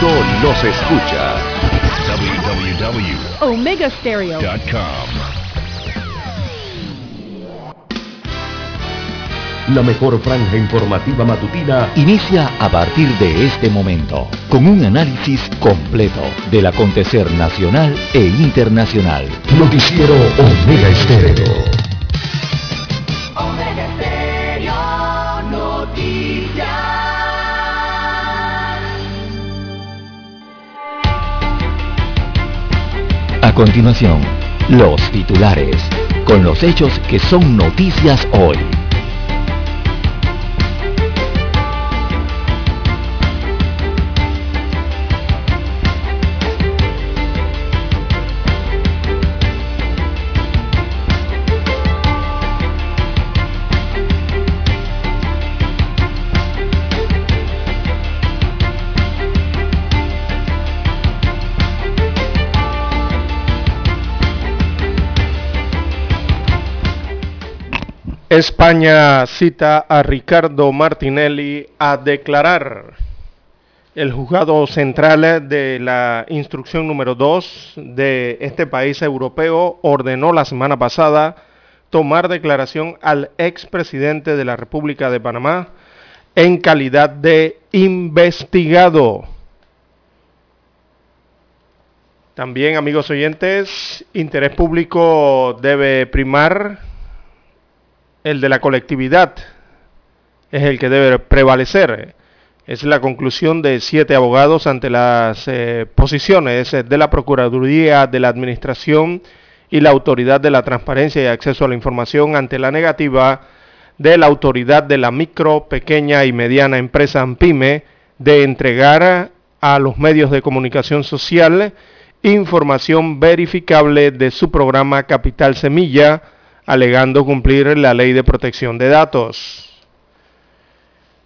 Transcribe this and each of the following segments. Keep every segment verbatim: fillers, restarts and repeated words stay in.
mundo nos escucha. doble u doble u doble u punto omega estéreo punto com. La mejor franja informativa matutina inicia a partir de este momento, con un análisis completo del acontecer nacional e internacional. Noticiero Omega Estéreo. A continuación, los titulares, con los hechos que son noticias hoy. España cita a Ricardo Martinelli a declarar. El juzgado central de la instrucción número dos de este país europeo ordenó la semana pasada tomar declaración al expresidente de la República de Panamá en calidad de investigado. También, amigos oyentes, interés público debe primar. El de la colectividad es el que debe prevalecer. Es la conclusión de siete abogados ante las eh, posiciones de la Procuraduría de la Administración y la Autoridad de la Transparencia y Acceso a la Información ante la negativa de la Autoridad de la Micro, Pequeña y Mediana Empresa AMPYME de entregar a los medios de comunicación social información verificable de su programa Capital Semilla, alegando cumplir la ley de protección de datos.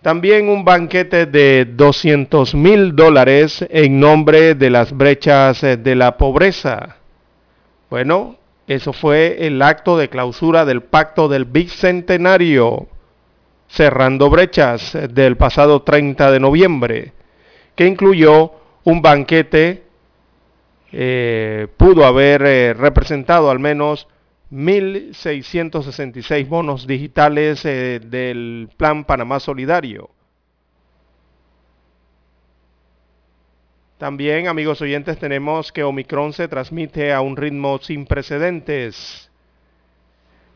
También un banquete de doscientos mil dólares en nombre de las brechas de la pobreza. Bueno, eso fue el acto de clausura del Pacto del Bicentenario, cerrando brechas, del pasado treinta de noviembre, que incluyó un banquete, eh, pudo haber eh, representado al menos mil seiscientos sesenta y seis bonos digitales eh, del Plan Panamá Solidario. También, amigos oyentes, tenemos que Omicron se transmite a un ritmo sin precedentes.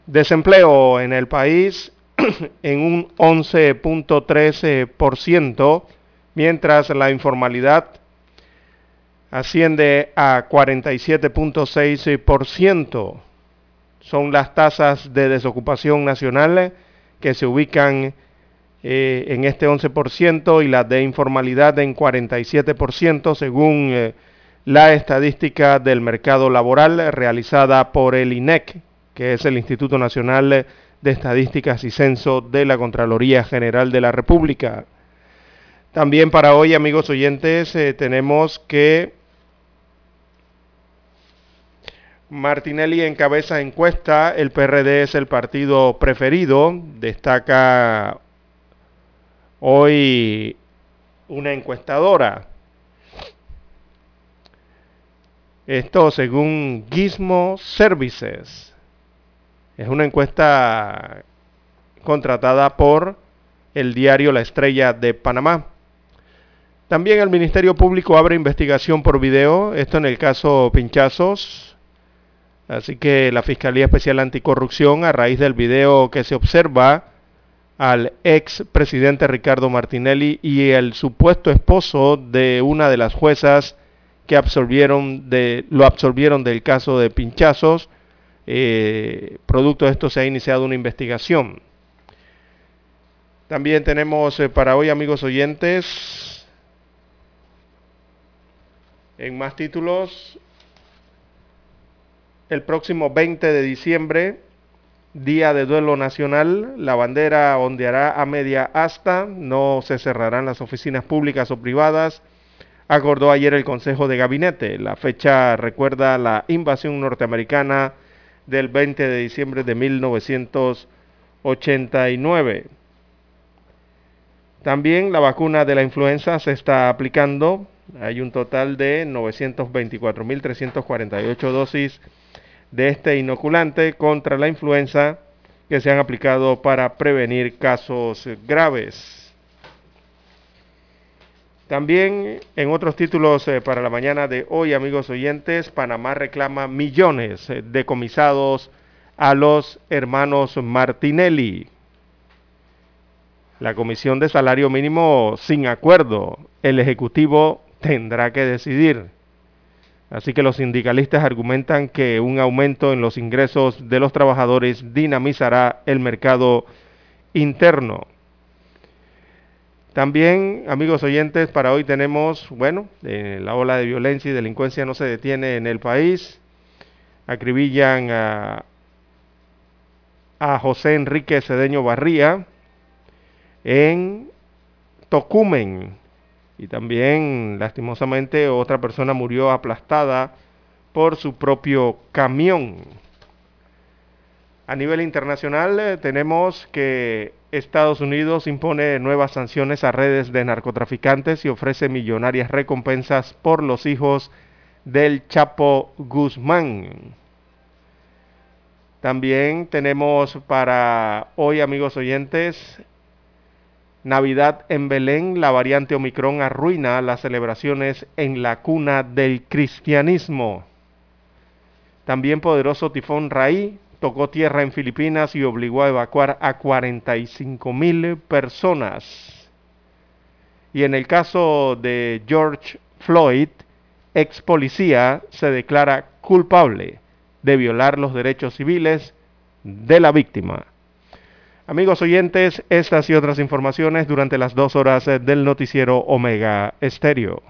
Desempleo en el país en un once punto trece por ciento, mientras la informalidad asciende a cuarenta y siete punto seis por ciento. Son las tasas de desocupación nacional que se ubican eh, en este once por ciento y las de informalidad en cuarenta y siete por ciento según eh, la estadística del mercado laboral realizada por el I N E C, que es el Instituto Nacional de Estadísticas y Censo de la Contraloría General de la República. También para hoy, amigos oyentes, eh, tenemos que Martinelli encabeza encuesta, el P R D es el partido preferido, destaca hoy una encuestadora. Esto según Gizmo Services. Es una encuesta contratada por el diario La Estrella de Panamá. También el Ministerio Público abre investigación por video, esto en el caso Pinchazos. Así que la Fiscalía Especial Anticorrupción, a raíz del video que se observa al ex presidente Ricardo Martinelli y el supuesto esposo de una de las juezas que absolvieron de, lo absolvieron del caso de Pinchazos, eh, producto de esto se ha iniciado una investigación. También tenemos eh, para hoy, amigos oyentes, en más títulos. El próximo veinte de diciembre, día de duelo nacional, la bandera ondeará a media asta, no se cerrarán las oficinas públicas o privadas, acordó ayer el Consejo de Gabinete. La fecha recuerda la invasión norteamericana del veinte de diciembre de mil novecientos ochenta y nueve. También la vacuna de la influenza se está aplicando. Hay un total de novecientas veinticuatro mil trescientas cuarenta y ocho dosis de este inoculante contra la influenza que se han aplicado para prevenir casos graves. También en otros títulos eh, para la mañana de hoy, amigos oyentes, Panamá reclama millones eh, decomisados a los hermanos Martinelli. La Comisión de Salario Mínimo sin acuerdo, el Ejecutivo tendrá que decidir. Así que los sindicalistas argumentan que un aumento en los ingresos de los trabajadores dinamizará el mercado interno. También, amigos oyentes, para hoy tenemos, bueno, eh, la ola de violencia y delincuencia no se detiene en el país. Acribillan a, a José Enrique Cedeño Barría en Tocumen. Y también, lastimosamente, otra persona murió aplastada por su propio camión. A nivel internacional, eh, tenemos que Estados Unidos impone nuevas sanciones a redes de narcotraficantes y ofrece millonarias recompensas por los hijos del Chapo Guzmán. También tenemos para hoy, amigos oyentes, Navidad en Belén, la variante Omicron arruina las celebraciones en la cuna del cristianismo. También poderoso tifón Raí tocó tierra en Filipinas y obligó a evacuar a cuarenta y cinco mil personas. Y en el caso de George Floyd, ex policía, se declara culpable de violar los derechos civiles de la víctima. Amigos oyentes, estas y otras informaciones durante las dos horas del noticiero Omega Estéreo.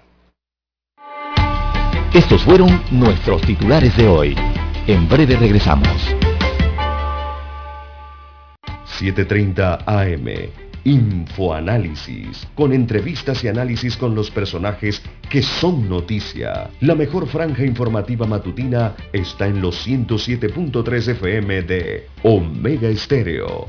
Estos fueron nuestros titulares de hoy. En breve regresamos. siete y media de la mañana, Infoanálisis, con entrevistas y análisis con los personajes que son noticia. La mejor franja informativa matutina está en los ciento siete punto tres F M de Omega Estéreo,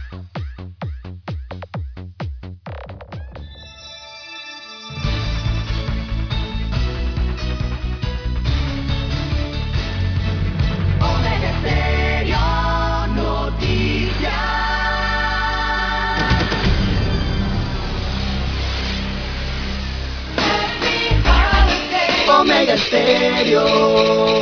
Omega Estéreo.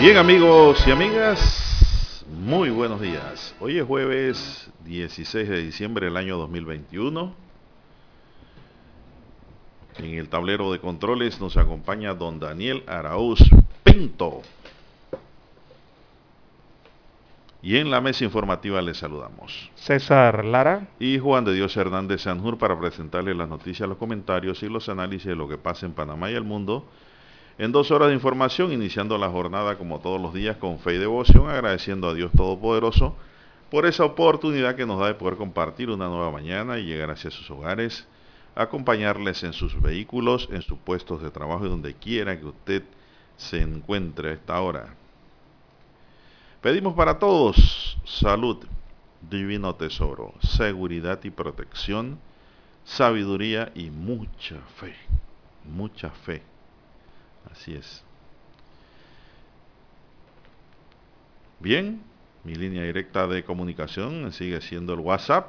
Bien, amigos y amigas, muy buenos días. Hoy es jueves dieciséis de diciembre del año dos mil veintiuno. En el tablero de controles nos acompaña don Daniel Araúz Pinto. Y en la mesa informativa les saludamos César Lara y Juan de Dios Hernández Sanjur para presentarles las noticias, los comentarios y los análisis de lo que pasa en Panamá y el mundo. En dos horas de información, iniciando la jornada como todos los días con fe y devoción, agradeciendo a Dios Todopoderoso por esa oportunidad que nos da de poder compartir una nueva mañana y llegar hacia sus hogares, acompañarles en sus vehículos, en sus puestos de trabajo y donde quiera que usted se encuentre a esta hora. Pedimos para todos salud, divino tesoro, seguridad y protección, sabiduría y mucha fe, mucha fe. Así es. Bien, mi línea directa de comunicación sigue siendo el WhatsApp,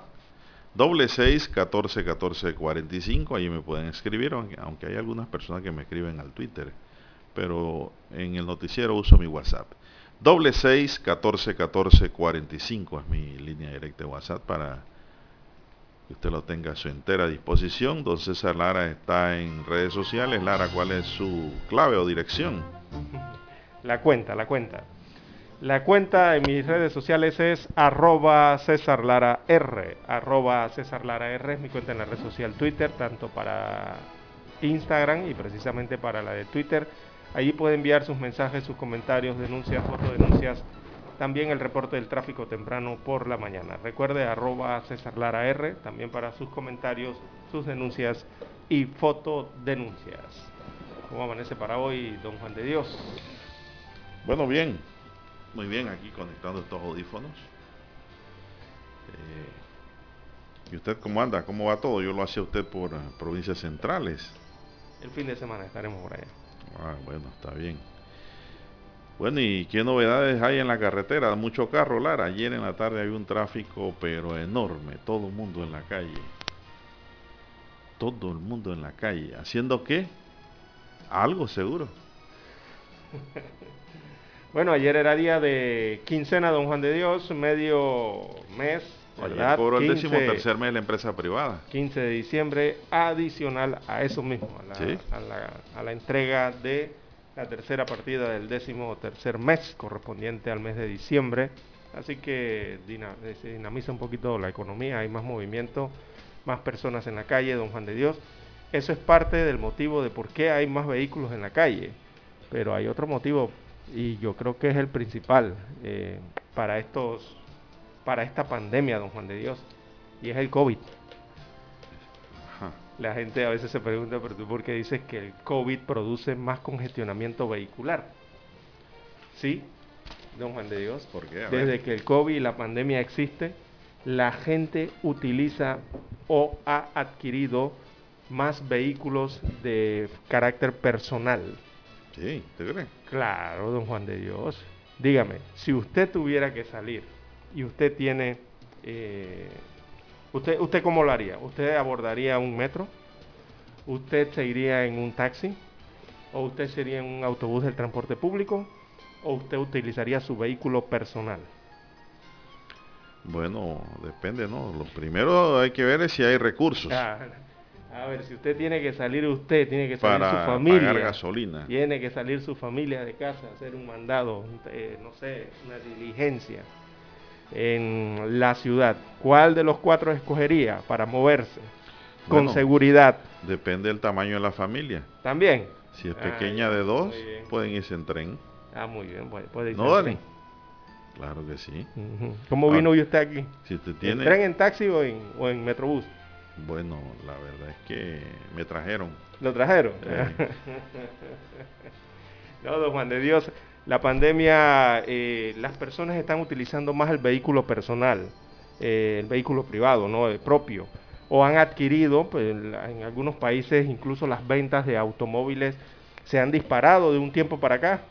doble seis catorce catorce cuarenta y cinco. Allí me pueden escribir, aunque hay algunas personas que me escriben al Twitter, pero en el noticiero uso mi WhatsApp. Doble seis catorce catorce cuarenta y cinco es mi línea directa de WhatsApp para que usted lo tenga a su entera disposición. Don César Lara está en redes sociales. Lara, ¿cuál es su clave o dirección? La cuenta, la cuenta. La cuenta en mis redes sociales es arroba César Lara R. Arroba César Lara R es mi cuenta en la red social Twitter, tanto para Instagram y precisamente para la de Twitter. Allí puede enviar sus mensajes, sus comentarios, denuncias, fotodenuncias, también el reporte del tráfico temprano por la mañana. Recuerde, arroba César Lara R, también para sus comentarios, sus denuncias y fotodenuncias. ¿Cómo amanece para hoy, don Juan de Dios? Bueno, bien. Muy bien, aquí conectando estos audífonos. Eh, ¿Y usted cómo anda? ¿Cómo va todo? Yo lo hacía usted por uh, provincias centrales. El fin de semana estaremos por allá. Ah, bueno, está bien. Bueno, ¿y qué novedades hay en la carretera? Mucho carro, Lara. Ayer en la tarde había un tráfico, pero enorme. Todo el mundo en la calle. Todo el mundo en la calle. ¿Haciendo qué? Algo seguro. Bueno, ayer era día de quincena, don Juan de Dios, medio mes, ¿verdad? Ayer cobró el décimo tercer mes la empresa privada. quince de diciembre, adicional a eso mismo, a la, ¿sí? a la, a la entrega de la tercera partida del décimo tercer mes, correspondiente al mes de diciembre. Así que dinam- se dinamiza un poquito la economía, hay más movimiento, más personas en la calle, don Juan de Dios. Eso es parte del motivo de por qué hay más vehículos en la calle, pero hay otro motivo, y yo creo que es el principal eh, para estos para esta pandemia, don Juan de Dios, y es el COVID. Ajá. La gente a veces se pregunta, pero tú por qué dices que el COVID produce más congestionamiento vehicular. Sí, don Juan de Dios, ¿por qué? A ver. Desde que el COVID y la pandemia existe, la gente utiliza o ha adquirido más vehículos de carácter personal. Sí, ¿te crees? Claro, don Juan de Dios. Dígame, si usted tuviera que salir y usted tiene... Eh, usted, ¿Usted cómo lo haría? ¿Usted abordaría un metro? ¿Usted se iría en un taxi? ¿O usted se iría en un autobús del transporte público? ¿O usted utilizaría su vehículo personal? Bueno, depende, ¿no? Lo primero hay que ver es si hay recursos. Ah, a ver, si usted tiene que salir, usted tiene que salir para su familia. Pagar gasolina. Tiene que salir su familia de casa, hacer un mandado, eh, no sé, una diligencia en la ciudad. ¿Cuál de los cuatro escogería para moverse? Bueno, con seguridad. Depende del tamaño de la familia. También. Si es pequeña ah, de dos, pueden irse en tren. Ah, muy bien, puede, puede irse no, en dale. tren. Claro que sí. Uh-huh. ¿Cómo ah, vino hoy usted aquí? Si usted tiene... ¿En tren, en taxi o en, o en metrobús? Bueno, la verdad es que me trajeron. ¿Lo trajeron? Eh. No, don Juan de Dios, la pandemia, eh, las personas están utilizando más el vehículo personal, eh, el vehículo privado, no el propio. O han adquirido, pues, en algunos países incluso las ventas de automóviles se han disparado de un tiempo para acá.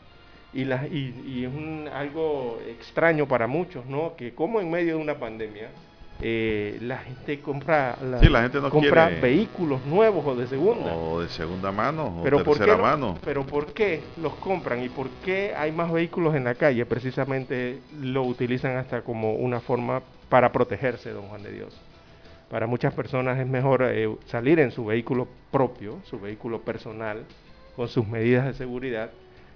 Y, la, y, y es un, algo extraño para muchos, ¿no? Que como en medio de una pandemia... Eh, la gente compra la, sí, la gente no compra quiere. vehículos nuevos o de segunda o de segunda mano o pero tercera por qué, mano pero por qué los compran y por qué hay más vehículos en la calle. Precisamente lo utilizan hasta como una forma para protegerse, don Juan de Dios. Para muchas personas es mejor eh, salir en su vehículo propio, su vehículo personal, con sus medidas de seguridad,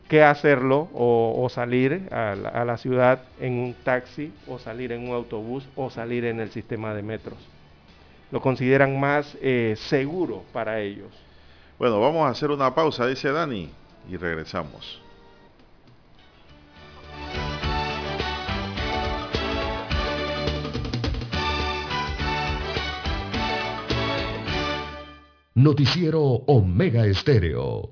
que hacerlo o, o salir a la, a la ciudad en un taxi, o salir en un autobús, o salir en el sistema de metros. Lo consideran más eh, seguro para ellos. Bueno, vamos a hacer una pausa, dice Dani, y regresamos. Noticiero Omega Estéreo.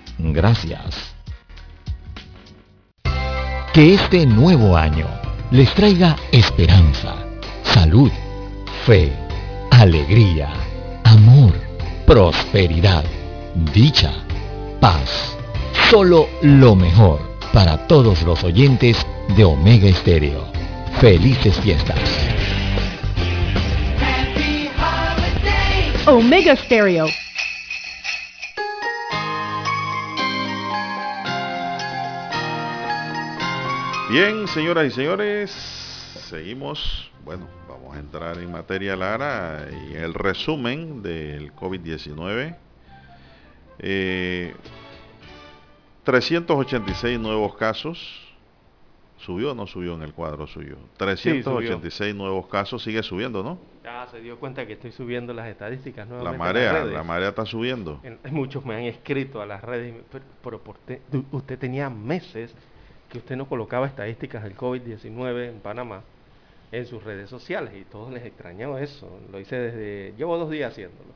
Gracias. Que este nuevo año les traiga esperanza, salud, fe, alegría, amor, prosperidad, dicha, paz. Solo lo mejor para todos los oyentes de Omega Estéreo. Felices fiestas. Omega Stereo. Bien, señoras y señores, seguimos. Bueno, vamos a entrar en materia, Lara, y el resumen del COVID diecinueve. Eh, trescientos ochenta y seis nuevos casos. ¿Subió o no subió en el cuadro suyo? trescientos ochenta y seis sí, nuevos casos, sigue subiendo, ¿no? Ya se dio cuenta que estoy subiendo las estadísticas nuevamente. La marea, las la marea está subiendo. En, muchos me han escrito a las redes, pero, pero por te, usted tenía meses que usted no colocaba estadísticas del COVID diecinueve en Panamá en sus redes sociales y todos les extrañaba eso. Lo hice desde, llevo dos días haciéndolo.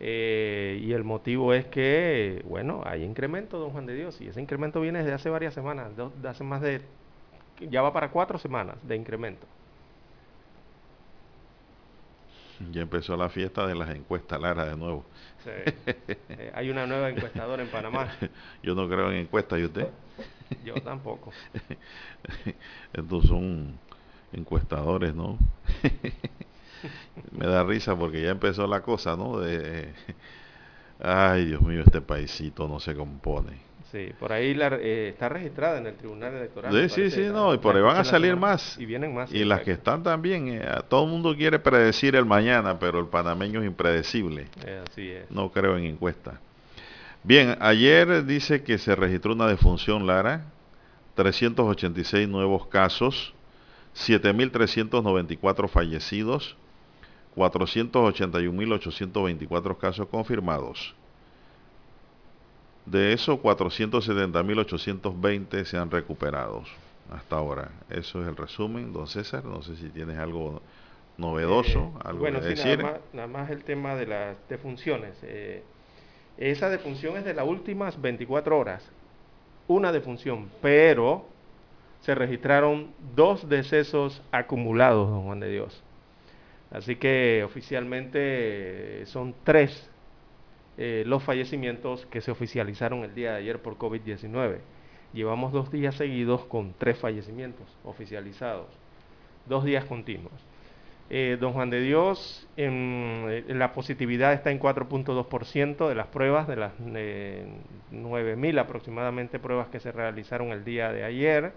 Eh, y el motivo es que, bueno, hay incremento, don Juan de Dios, y ese incremento viene desde hace varias semanas, de, de hace más de... ya va para cuatro semanas de incremento. Ya empezó la fiesta de las encuestas, Lara, de nuevo. Sí. Eh, hay una nueva encuestadora en Panamá. Yo no creo en encuestas, ¿y usted? Yo tampoco. Estos son encuestadores, ¿no? Me da risa porque ya empezó la cosa, ¿no? De... Ay, Dios mío, este paisito no se compone. Sí, por ahí la, eh, está registrada en el Tribunal Electoral. Sí, sí, sí, no, y por ahí van a salir más. Y vienen más. Y las que están también, eh, todo el mundo quiere predecir el mañana, pero el panameño es impredecible. Eh, así es. No creo en encuestas. Bien, ayer dice que se registró una defunción, Lara, trescientos ochenta y seis nuevos casos, siete mil trescientos noventa y cuatro fallecidos, cuatrocientos ochenta y un mil ochocientos veinticuatro casos confirmados. De esos, cuatrocientos setenta mil ochocientos veinte se han recuperado hasta ahora. Eso es el resumen, don César. No sé si tienes algo novedoso, eh, algo bueno, que sí, decir. Nada más, nada más el tema de las defunciones. Eh, esa defunción es de las últimas veinticuatro horas. Una defunción, pero se registraron dos decesos acumulados, don Juan de Dios. Así que oficialmente son tres. Eh, los fallecimientos que se oficializaron el día de ayer por COVID diecinueve. Llevamos dos días seguidos con tres fallecimientos oficializados, dos días continuos. Eh, don Juan de Dios, en, en la positividad está en cuatro punto dos por ciento de las pruebas, de las eh, nueve mil aproximadamente pruebas que se realizaron el día de ayer,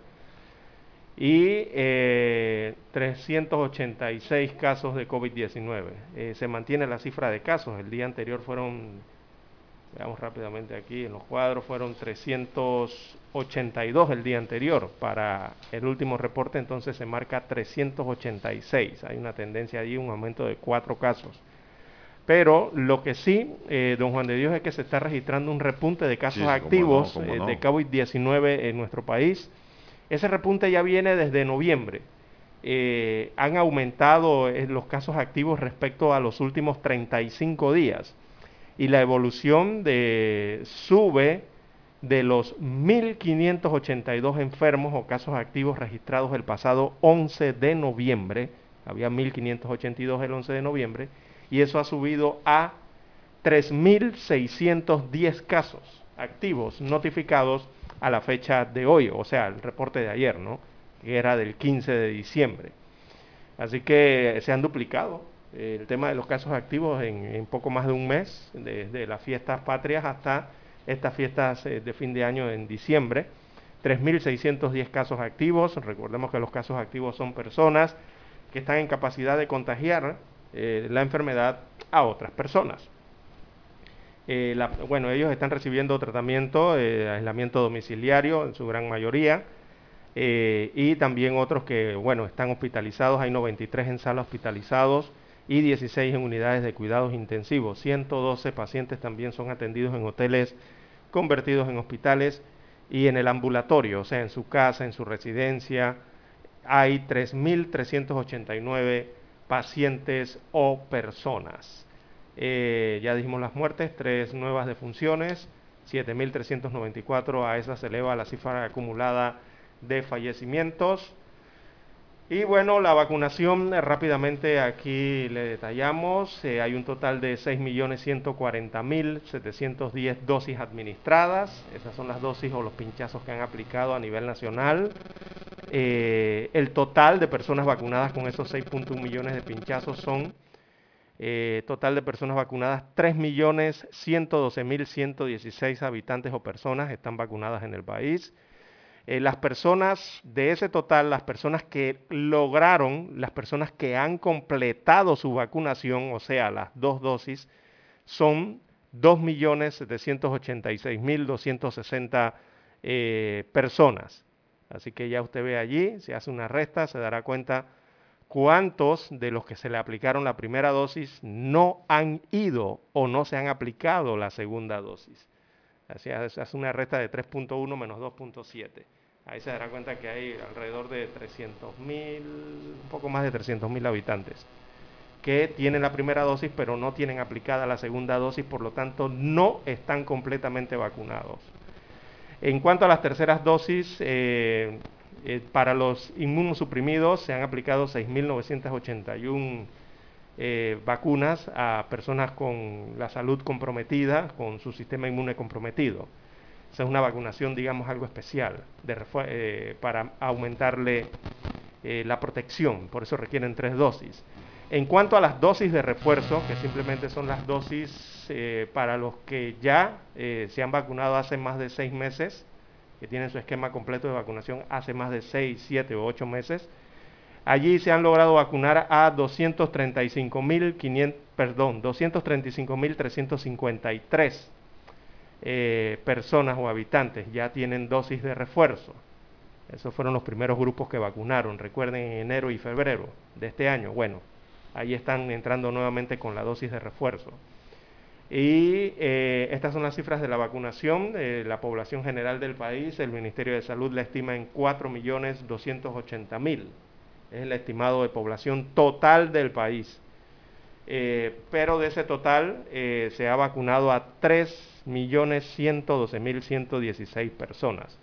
y eh, trescientos ochenta y seis casos de COVID diecinueve. Eh, se mantiene la cifra de casos. El día anterior fueron, veamos rápidamente aquí en los cuadros, fueron trescientos ochenta y dos el día anterior. Para el último reporte entonces se marca trescientos ochenta y seis. Hay una tendencia allí, un aumento de cuatro casos. Pero lo que sí, eh, don Juan de Dios, es que se está registrando un repunte de casos sí, activos cómo no, cómo no. Eh, de COVID diecinueve en nuestro país. Ese repunte ya viene desde noviembre. Eh, han aumentado eh, los casos activos respecto a los últimos treinta y cinco días. Y la evolución de, sube de los mil quinientos ochenta y dos enfermos o casos activos registrados el pasado once de noviembre había mil quinientos ochenta y dos el once de noviembre, y eso ha subido a tres mil seiscientos diez casos activos notificados a la fecha de hoy, o sea, el reporte de ayer, ¿no?, que era del quince de diciembre. Así que se han duplicado eh, el tema de los casos activos en, en poco más de un mes, desde las fiestas patrias hasta estas fiestas eh, de fin de año en diciembre. tres mil seiscientos diez casos activos. Recordemos que los casos activos son personas que están en capacidad de contagiar eh, la enfermedad a otras personas. Eh, la, bueno, ellos están recibiendo tratamiento, eh, aislamiento domiciliario en su gran mayoría, eh, y también otros que, bueno, están hospitalizados. Hay noventa y tres en sala hospitalizados y dieciséis en unidades de cuidados intensivos. ciento doce pacientes también son atendidos en hoteles convertidos en hospitales y en el ambulatorio, o sea, en su casa, en su residencia. Hay tres mil trescientos ochenta y nueve pacientes o personas. Eh, ya dijimos las muertes, tres nuevas defunciones, siete mil trescientos noventa y cuatro, a esa se eleva la cifra acumulada de fallecimientos. Y bueno, la vacunación, eh, rápidamente aquí le detallamos, eh, hay un total de seis millones ciento cuarenta mil setecientos diez dosis administradas. Esas son las dosis o los pinchazos que han aplicado a nivel nacional. Eh, el total de personas vacunadas con esos seis punto uno millones de pinchazos son, eh, total de personas vacunadas, tres millones ciento doce mil ciento dieciséis habitantes o personas están vacunadas en el país. Eh, las personas de ese total, las personas que lograron, las personas que han completado su vacunación, o sea, las dos dosis, son dos millones setecientos ochenta y seis mil doscientos sesenta eh, personas. Así que ya usted ve allí, se hace una resta, se dará cuenta cuántos de los que se le aplicaron la primera dosis no han ido o no se han aplicado la segunda dosis. Así hace una resta de tres punto uno menos dos punto siete. Ahí se dará cuenta que hay alrededor de trescientos mil, un poco más de trescientos mil habitantes que tienen la primera dosis pero no tienen aplicada la segunda dosis, por lo tanto no están completamente vacunados. En cuanto a las terceras dosis, eh, eh, para los inmunosuprimidos se han aplicado seis mil novecientos ochenta y uno Eh, vacunas a personas con la salud comprometida, con su sistema inmune comprometido. Esa es una vacunación, digamos, algo especial de eh, para aumentarle eh, la protección, por eso requieren tres dosis. En cuanto a las dosis de refuerzo, que simplemente son las dosis eh, para los que ya eh, se han vacunado hace más de seis meses, que tienen su esquema completo de vacunación hace más de seis, siete o ocho meses, allí se han logrado vacunar a doscientos treinta y cinco mil trescientos cincuenta y tres eh, personas o habitantes. Ya tienen dosis de refuerzo. Esos fueron los primeros grupos que vacunaron, recuerden, en enero y febrero de este año. Bueno, ahí están entrando nuevamente con la dosis de refuerzo. Y eh, estas son las cifras de la vacunación. Eh, la población general del país, el Ministerio de Salud la estima en cuatro millones doscientos ochenta mil. Es el estimado de población total del país. Eh, pero de ese total eh, se ha vacunado a tres millones ciento doce mil ciento dieciséis personas.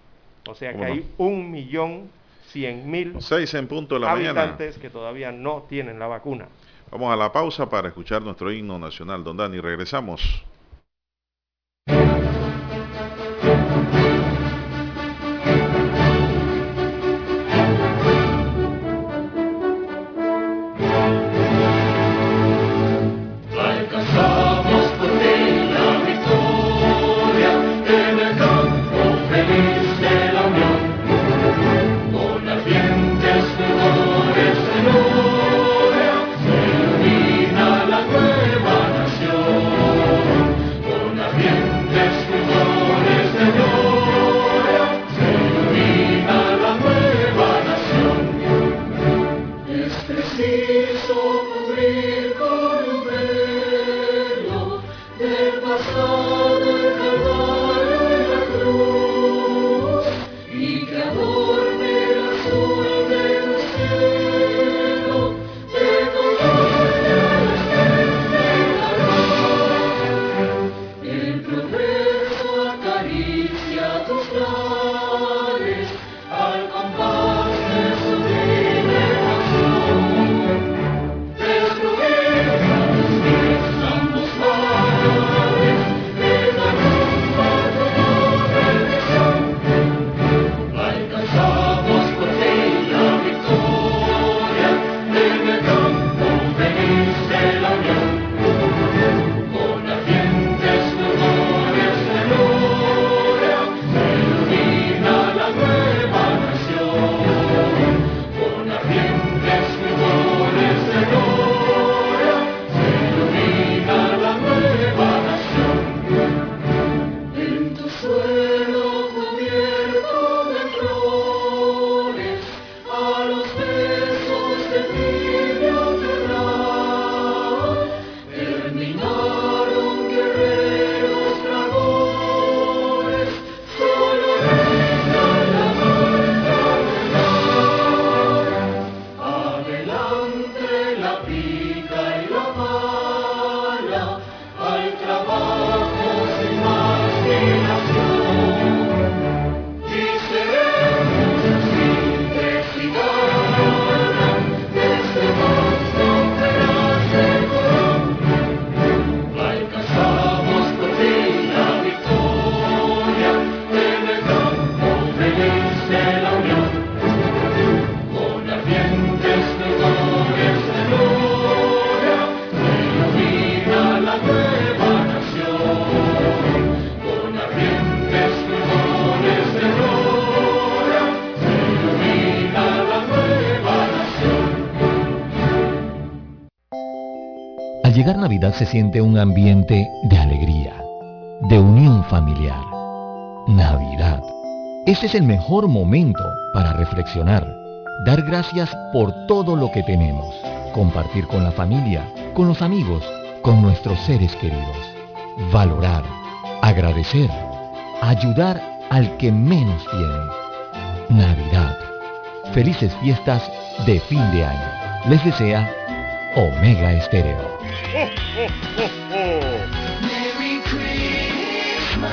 O sea que bueno, hay un millón cien mil habitantes que todavía no tienen la vacuna. Vamos a la pausa para escuchar nuestro himno nacional, don Dani. Regresamos. Gloria, se ilumina la nueva nación. llegar Navidad se siente un ambiente de alegría, de unión familiar. Navidad. Este es el mejor momento para reflexionar, dar gracias por todo lo que tenemos, compartir con la familia, con los amigos, con nuestros seres queridos, valorar, agradecer, ayudar al que menos tiene. Navidad. Felices fiestas de fin de año. Les desea Omega Estéreo. ¡Oh, oh, oh, oh! Merry Christmas.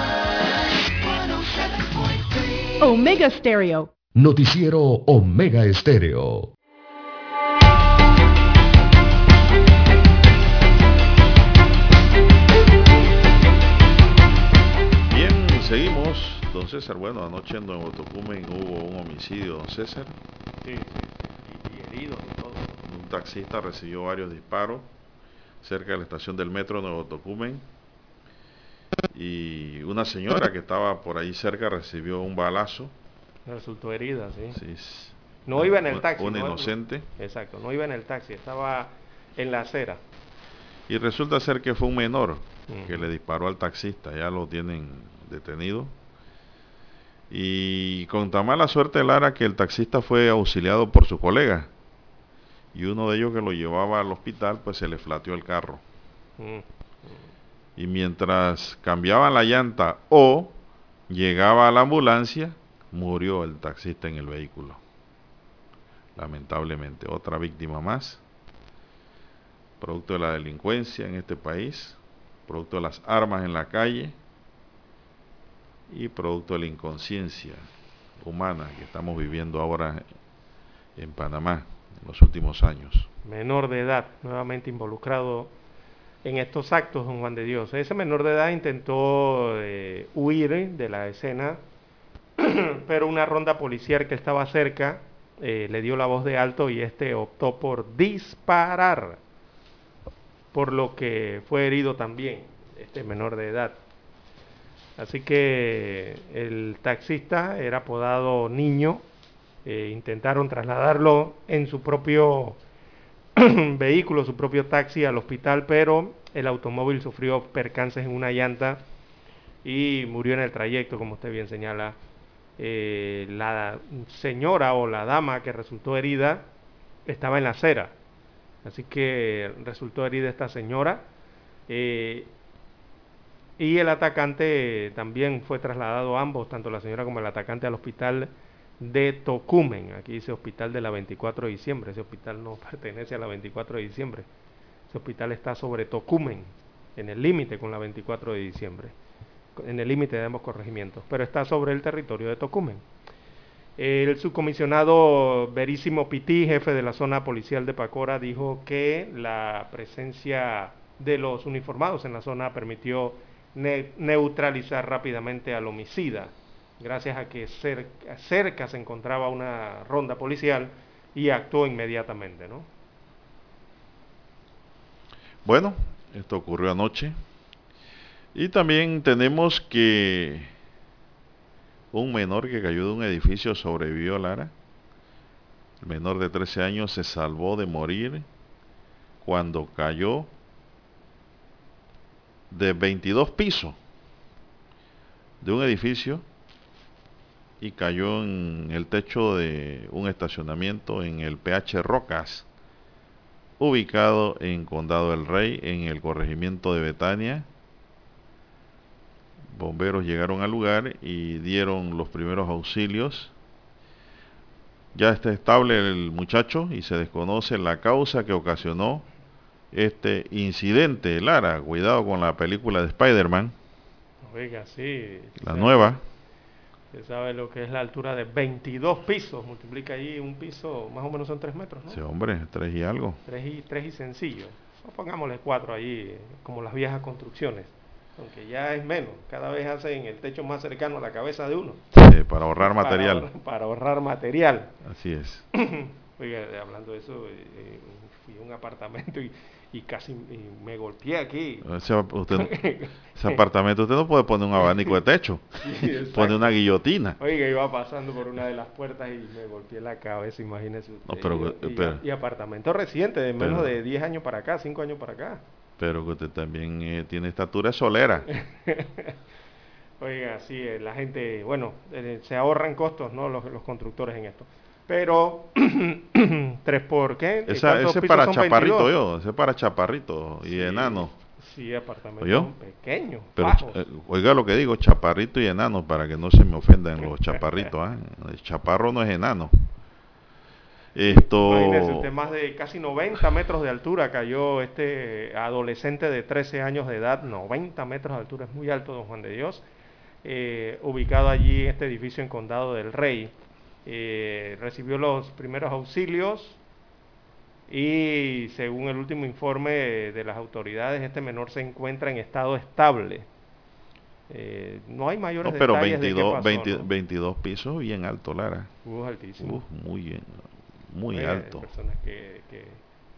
Omega Estéreo. Noticiero Omega Estéreo. Bien, seguimos. Don César, bueno, anoche en Tocumen hubo un homicidio, don César. Sí, sí, sí. Y, y heridos y todo. Un taxista recibió varios disparos cerca de la estación del metro Nuevo Tocumen. Y una señora que estaba por ahí cerca recibió un balazo. Resultó herida, sí. sí. No iba en el taxi. Un, un no, inocente. Exacto, no iba en el taxi, estaba en la acera. Y resulta ser que fue un menor mm. que le disparó al taxista, ya lo tienen detenido. Y con tan mala suerte, Lara, que el taxista fue auxiliado por su colega. Y uno de ellos que lo llevaba al hospital, pues se le flateó el carro. Mm. Y mientras cambiaban la llanta o llegaba a la ambulancia, murió el taxista en el vehículo. Lamentablemente, otra víctima más. Producto de la delincuencia en este país, producto de las armas en la calle, y producto de la inconsciencia humana que estamos viviendo ahora en Panamá en los últimos años. Menor de edad, nuevamente involucrado en estos actos, don Juan de Dios. Ese menor de edad intentó eh, huir de la escena, pero una ronda policial que estaba cerca eh, le dio la voz de alto y este optó por disparar, por lo que fue herido también este menor de edad. Así que el taxista era apodado Niño, eh, intentaron trasladarlo en su propio vehículo, su propio taxi al hospital, pero el automóvil sufrió percances en una llanta y murió en el trayecto, como usted bien señala. Eh, la señora o la dama que resultó herida estaba en la acera, así que resultó herida esta señora. Eh, Y el atacante también fue trasladado, ambos, tanto la señora como el atacante, al hospital de Tocumen. Aquí dice hospital de la veinticuatro de diciembre. Ese hospital no pertenece a la veinticuatro de diciembre. Ese hospital está sobre Tocumen, en el límite con la veinticuatro de diciembre. En el límite de ambos corregimientos. Pero está sobre el territorio de Tocumen. El subcomisionado Verísimo Pití, jefe de la zona policial de Pacora, dijo que la presencia de los uniformados en la zona permitió neutralizar rápidamente al homicida, gracias a que cerca, cerca se encontraba una ronda policial y actuó inmediatamente, ¿no? Bueno, esto ocurrió anoche. Y también tenemos que un menor que cayó de un edificio sobrevivió, Lara. El menor de trece años se salvó de morir cuando cayó de veintidós pisos de un edificio y cayó en el techo de un estacionamiento en el P H Rocas, ubicado en Condado del Rey, en el corregimiento de Betania. Bomberos llegaron al lugar y dieron los primeros auxilios. Ya está estable el muchacho y se desconoce la causa que ocasionó este incidente, Lara. Cuidado con la película de Spider-Man. Oiga, sí. La sabe, nueva. Se sabe lo que es la altura de veintidós pisos. Multiplica ahí un piso, más o menos son tres metros, ¿no? Sí, hombre, tres y algo. Tres y, tres y sencillo. O pongámosle cuatro ahí, como las viejas construcciones. Aunque ya es menos. Cada vez hacen el techo más cercano a la cabeza de uno. Sí, para ahorrar para material. Ahorrar, para ahorrar material. Así es. Oiga, hablando de eso, eh, fui a un apartamento y, y casi y me golpeé aquí. Ese, usted, ese apartamento usted no puede poner un abanico de techo, sí, pone una guillotina. Oiga, iba pasando por una de las puertas y me golpeé la cabeza, imagínese usted. No, pero, y, pero, y, y apartamento reciente, de menos pero, de diez años para acá, cinco años para acá. Pero que usted también eh, tiene estatura solera. Oiga, sí, la gente, bueno, eh, se ahorran costos, ¿no? Los, los constructores en esto. Pero, ¿tres por qué? Esa, ese es para chaparrito, veintidós? Yo, ese es para chaparrito y sí, enano. Sí, apartamento pequeño. Pero, eh, oiga lo que digo, chaparrito y enano, para que no se me ofendan los chaparritos. ¿Eh? El chaparro no es enano. Esto... Imagínense usted, más de casi noventa metros de altura cayó este adolescente de trece años de edad, noventa metros de altura, es muy alto, don Juan de Dios. Eh, ubicado allí en este edificio en Condado del Rey, eh, recibió los primeros auxilios y, según el último informe de las autoridades, este menor se encuentra en estado estable. Eh, no hay mayores no, pero detalles veintidós, de qué pasó, veinte, ¿no? veintidós pisos, bien alto, Lara. Uh, altísimo. Uh, muy bien. Muy eh, alto. Hay personas que, que,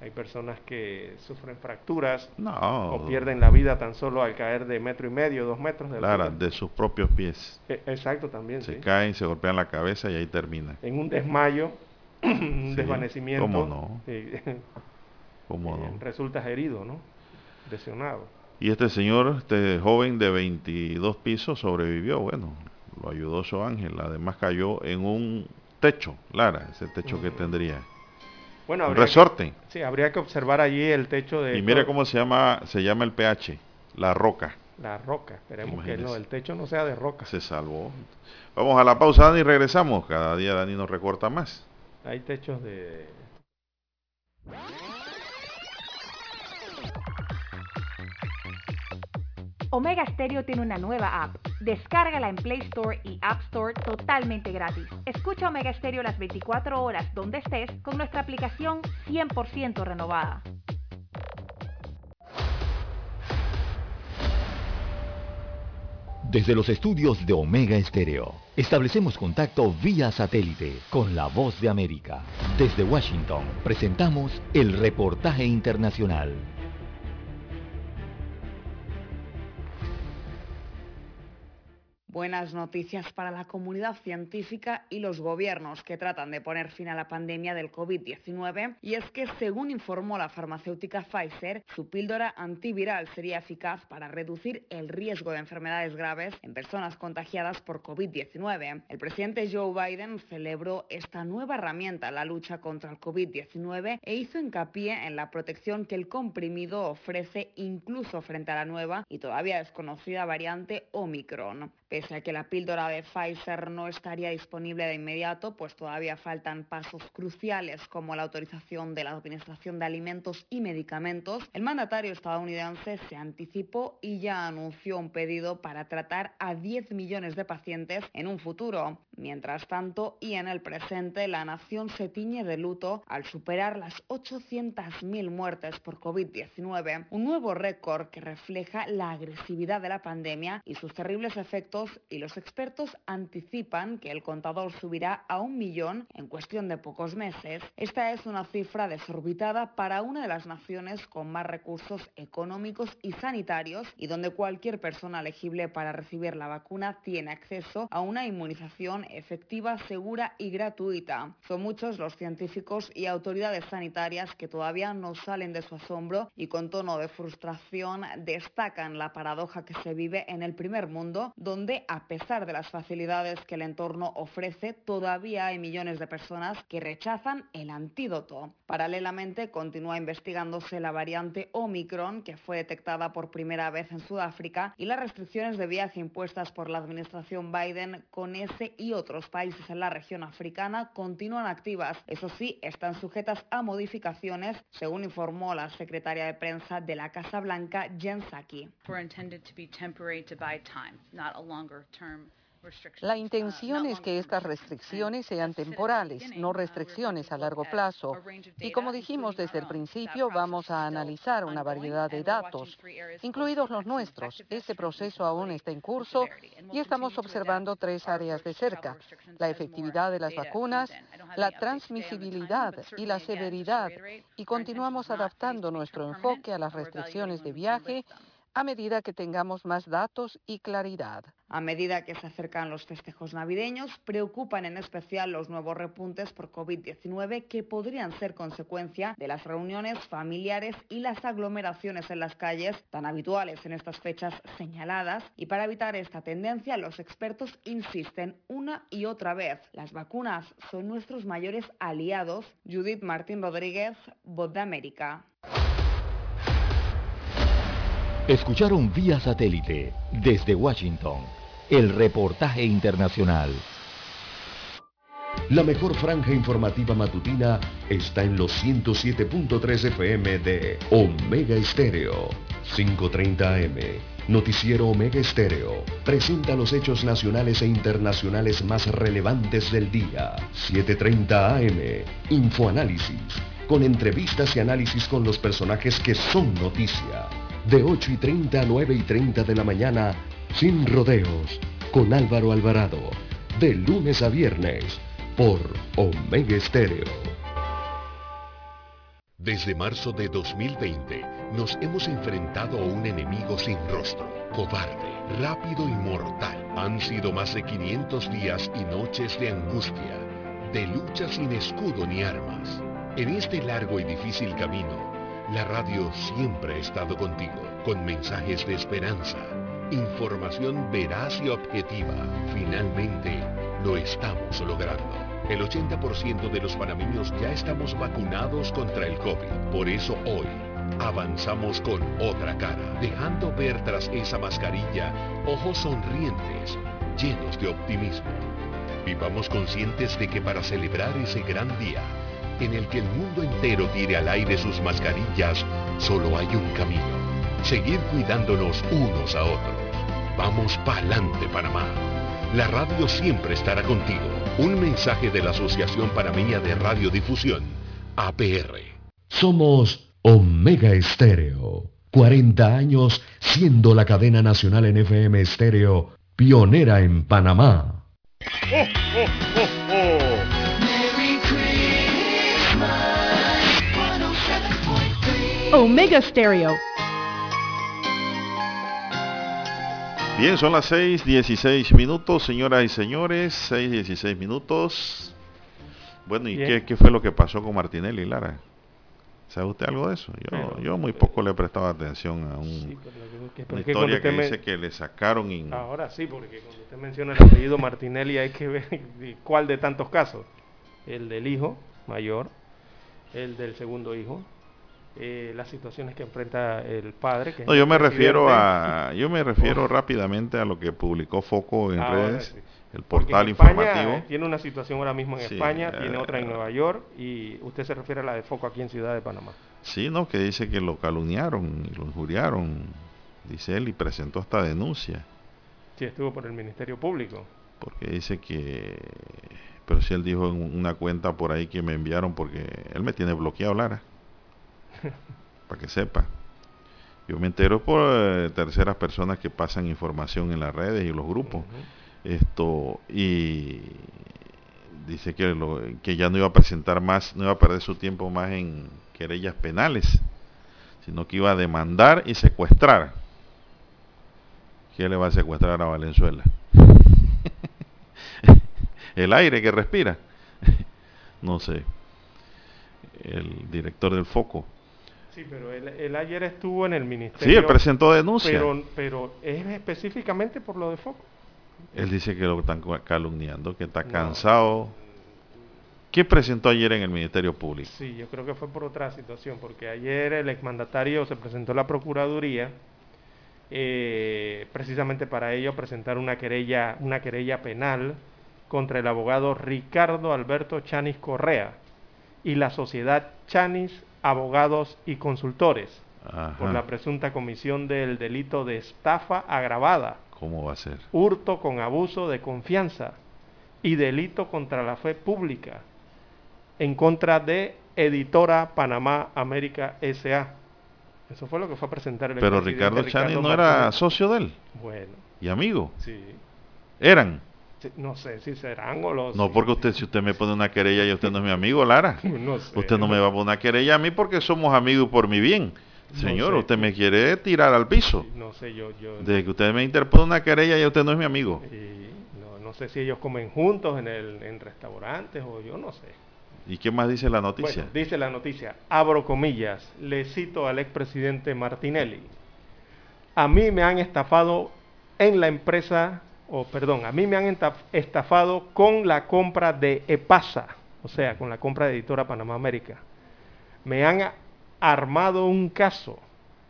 hay personas que sufren fracturas no, o pierden la vida tan solo al caer de metro y medio, dos metros de Lara, altura. De sus propios pies. Eh, exacto, también. Se sí. caen, se golpean la cabeza y ahí termina. En un desmayo, un sí, desvanecimiento. ¿Cómo no? Eh, ¿Cómo no? Eh, resultas herido, ¿no? Lesionado. Y este señor, este joven de veintidós pisos, sobrevivió. Bueno, lo ayudó su ángel. Además cayó en un techo, Lara, ese techo que tendría. Bueno, habría resorte. Que, sí, habría que observar allí el techo de... Y mire cómo se llama, se llama el pH, la roca. La roca, esperemos Imagínese. que no, el techo no sea de roca. Se salvó. Vamos a la pausa, Dani, y regresamos. Cada día Dani nos recorta más. Hay techos de... Omega Stereo tiene una nueva app. Descárgala en Play Store y App Store totalmente gratis. Escucha Omega Stereo las veinticuatro horas donde estés con nuestra aplicación cien por ciento renovada. Desde los estudios de Omega Stereo, establecemos contacto vía satélite con la Voz de América. Desde Washington, presentamos el reportaje internacional. Buenas noticias para la comunidad científica y los gobiernos que tratan de poner fin a la pandemia del COVID diecinueve, y es que, según informó la farmacéutica Pfizer, su píldora antiviral sería eficaz para reducir el riesgo de enfermedades graves en personas contagiadas por COVID diecinueve. El presidente Joe Biden celebró esta nueva herramienta en la lucha contra el COVID diecinueve e hizo hincapié en la protección que el comprimido ofrece incluso frente a la nueva y todavía desconocida variante Omicron. Pese a que la píldora de Pfizer no estaría disponible de inmediato, pues todavía faltan pasos cruciales como la autorización de la Administración de Alimentos y Medicamentos, el mandatario estadounidense se anticipó y ya anunció un pedido para tratar a diez millones de pacientes en un futuro. Mientras tanto, y en el presente, la nación se tiñe de luto al superar las ochocientas mil muertes por COVID diecinueve, un nuevo récord que refleja la agresividad de la pandemia y sus terribles efectos, y los expertos anticipan que el contador subirá a un millón en cuestión de pocos meses. Esta es una cifra desorbitada para una de las naciones con más recursos económicos y sanitarios, y donde cualquier persona elegible para recibir la vacuna tiene acceso a una inmunización efectiva, segura y gratuita. Son muchos los científicos y autoridades sanitarias que todavía no salen de su asombro y, con tono de frustración, destacan la paradoja que se vive en el primer mundo, donde, a pesar de las facilidades que el entorno ofrece, todavía hay millones de personas que rechazan el antídoto. Paralelamente, continúa investigándose la variante Omicron, que fue detectada por primera vez en Sudáfrica, y las restricciones de viaje impuestas por la administración Biden con ese y otros países en la región africana continúan activas. Eso sí, están sujetas a modificaciones, según informó la secretaria de prensa de la Casa Blanca, Jen Psaki. La intención es que estas restricciones sean temporales, no restricciones a largo plazo. Y como dijimos desde el principio, vamos a analizar una variedad de datos, incluidos los nuestros. Este proceso aún está en curso y estamos observando tres áreas de cerca: la efectividad de las vacunas, la transmisibilidad y la severidad. Y continuamos adaptando nuestro enfoque a las restricciones de viaje, a medida que tengamos más datos y claridad. A medida que se acercan los festejos navideños, preocupan en especial los nuevos repuntes por COVID diecinueve que podrían ser consecuencia de las reuniones familiares y las aglomeraciones en las calles tan habituales en estas fechas señaladas. Y para evitar esta tendencia, los expertos insisten una y otra vez. Las vacunas son nuestros mayores aliados. Judith Martín Rodríguez, Voz de América. Escucharon vía satélite desde Washington el reportaje internacional. La mejor franja informativa matutina está en los ciento siete punto tres F M de Omega Estéreo. cinco treinta A M, Noticiero Omega Estéreo, presenta los hechos nacionales e internacionales más relevantes del día. siete treinta A M, Infoanálisis, con entrevistas y análisis con los personajes que son noticia. De ocho y treinta a nueve y treinta de la mañana, Sin Rodeos, con Álvaro Alvarado, de lunes a viernes, por Omega Estéreo. Desde marzo de dos mil veinte, nos hemos enfrentado a un enemigo sin rostro, cobarde, rápido y mortal. Han sido más de quinientos días y noches de angustia, de lucha sin escudo ni armas. En este largo y difícil camino, la radio siempre ha estado contigo, con mensajes de esperanza, información veraz y objetiva. Finalmente, lo estamos logrando. El ochenta por ciento de los panameños ya estamos vacunados contra el COVID. Por eso hoy avanzamos con otra cara, dejando ver tras esa mascarilla ojos sonrientes, llenos de optimismo. Vivamos conscientes de que para celebrar ese gran día, en el que el mundo entero tire al aire sus mascarillas, solo hay un camino: seguir cuidándonos unos a otros. Vamos pa'lante, Panamá. La radio siempre estará contigo. Un mensaje de la Asociación Panameña de Radiodifusión, A P R. Somos Omega Estéreo. cuarenta años siendo la cadena nacional en F M Estéreo, pionera en Panamá. ¡Oh, oh, oh, oh! Omega Stereo. Bien, son las seis dieciséis minutos, señoras y señores, seis dieciséis minutos. Bueno, ¿y qué, qué fue lo que pasó con Martinelli, Lara? ¿Sabe usted algo de eso? Yo, pero, yo muy poco le he prestado atención a un, sí, pero, pero una historia que me... dice que le sacaron... In... Ahora sí, porque cuando usted menciona el apellido Martinelli hay que ver cuál de tantos casos. El del hijo mayor, el del segundo hijo. Eh, las situaciones que enfrenta el padre que no, yo me refiero a yo me refiero rápidamente a lo que publicó Foco en ah, redes, sí. El portal informativo eh, tiene una situación ahora mismo en sí, España, eh, tiene otra en Nueva York, y usted se refiere a la de Foco aquí en Ciudad de Panamá. Sí, no, que dice que lo calumniaron y lo injuriaron, dice él, y presentó hasta denuncia. Sí, estuvo por el Ministerio Público. Porque dice que... Pero si él dijo en una cuenta por ahí que me enviaron, porque él me tiene bloqueado, Lara. Para que sepa, yo me entero por eh, terceras personas que pasan información en las redes y los grupos. Uh-huh. Esto, y dice que, lo, que ya no iba a presentar más, no iba a perder su tiempo más en querellas penales, sino que iba a demandar y secuestrar. ¿Qué le va a secuestrar a Valenzuela? El aire que respira. No sé. El director del Foco. Sí, pero él, él ayer estuvo en el ministerio. Sí, él presentó denuncia. Pero, pero es específicamente por lo de Foco. Él dice que lo están calumniando, que está cansado. No. ¿Qué presentó ayer en el Ministerio Público? Sí, yo creo que fue por otra situación, porque ayer el exmandatario se presentó a la Procuraduría eh, precisamente para ello presentar una querella, una querella penal contra el abogado Ricardo Alberto Chanis Correa y la sociedad Chanis Abogados y Consultores. Ajá. Por la presunta comisión del delito de estafa agravada. ¿Cómo va a ser? Hurto con abuso de confianza y delito contra la fe pública en contra de Editora Panamá América S A Eso fue lo que fue a presentar el... Pero Ricardo Chani no era socio de él. Bueno. ¿Y amigo? Sí. ¿Eran? No sé si serán o los... No, porque usted, si usted me pone una querella, y usted no es mi amigo, Lara. No sé. Usted no me va a poner una querella a mí porque somos amigos por mi bien. Señor, no sé, usted me quiere tirar al piso. No sé, yo, yo... Desde que usted me interpone una querella ya usted no es mi amigo. Y no, no sé si ellos comen juntos en, el, en restaurantes o yo no sé. ¿Y qué más dice la noticia? Bueno, dice la noticia, abro comillas, le cito al expresidente Martinelli. A mí me han estafado en la empresa, o perdón, a mí me han estafado con la compra de EPASA, o sea, con la compra de Editora Panamá América. Me han armado un caso,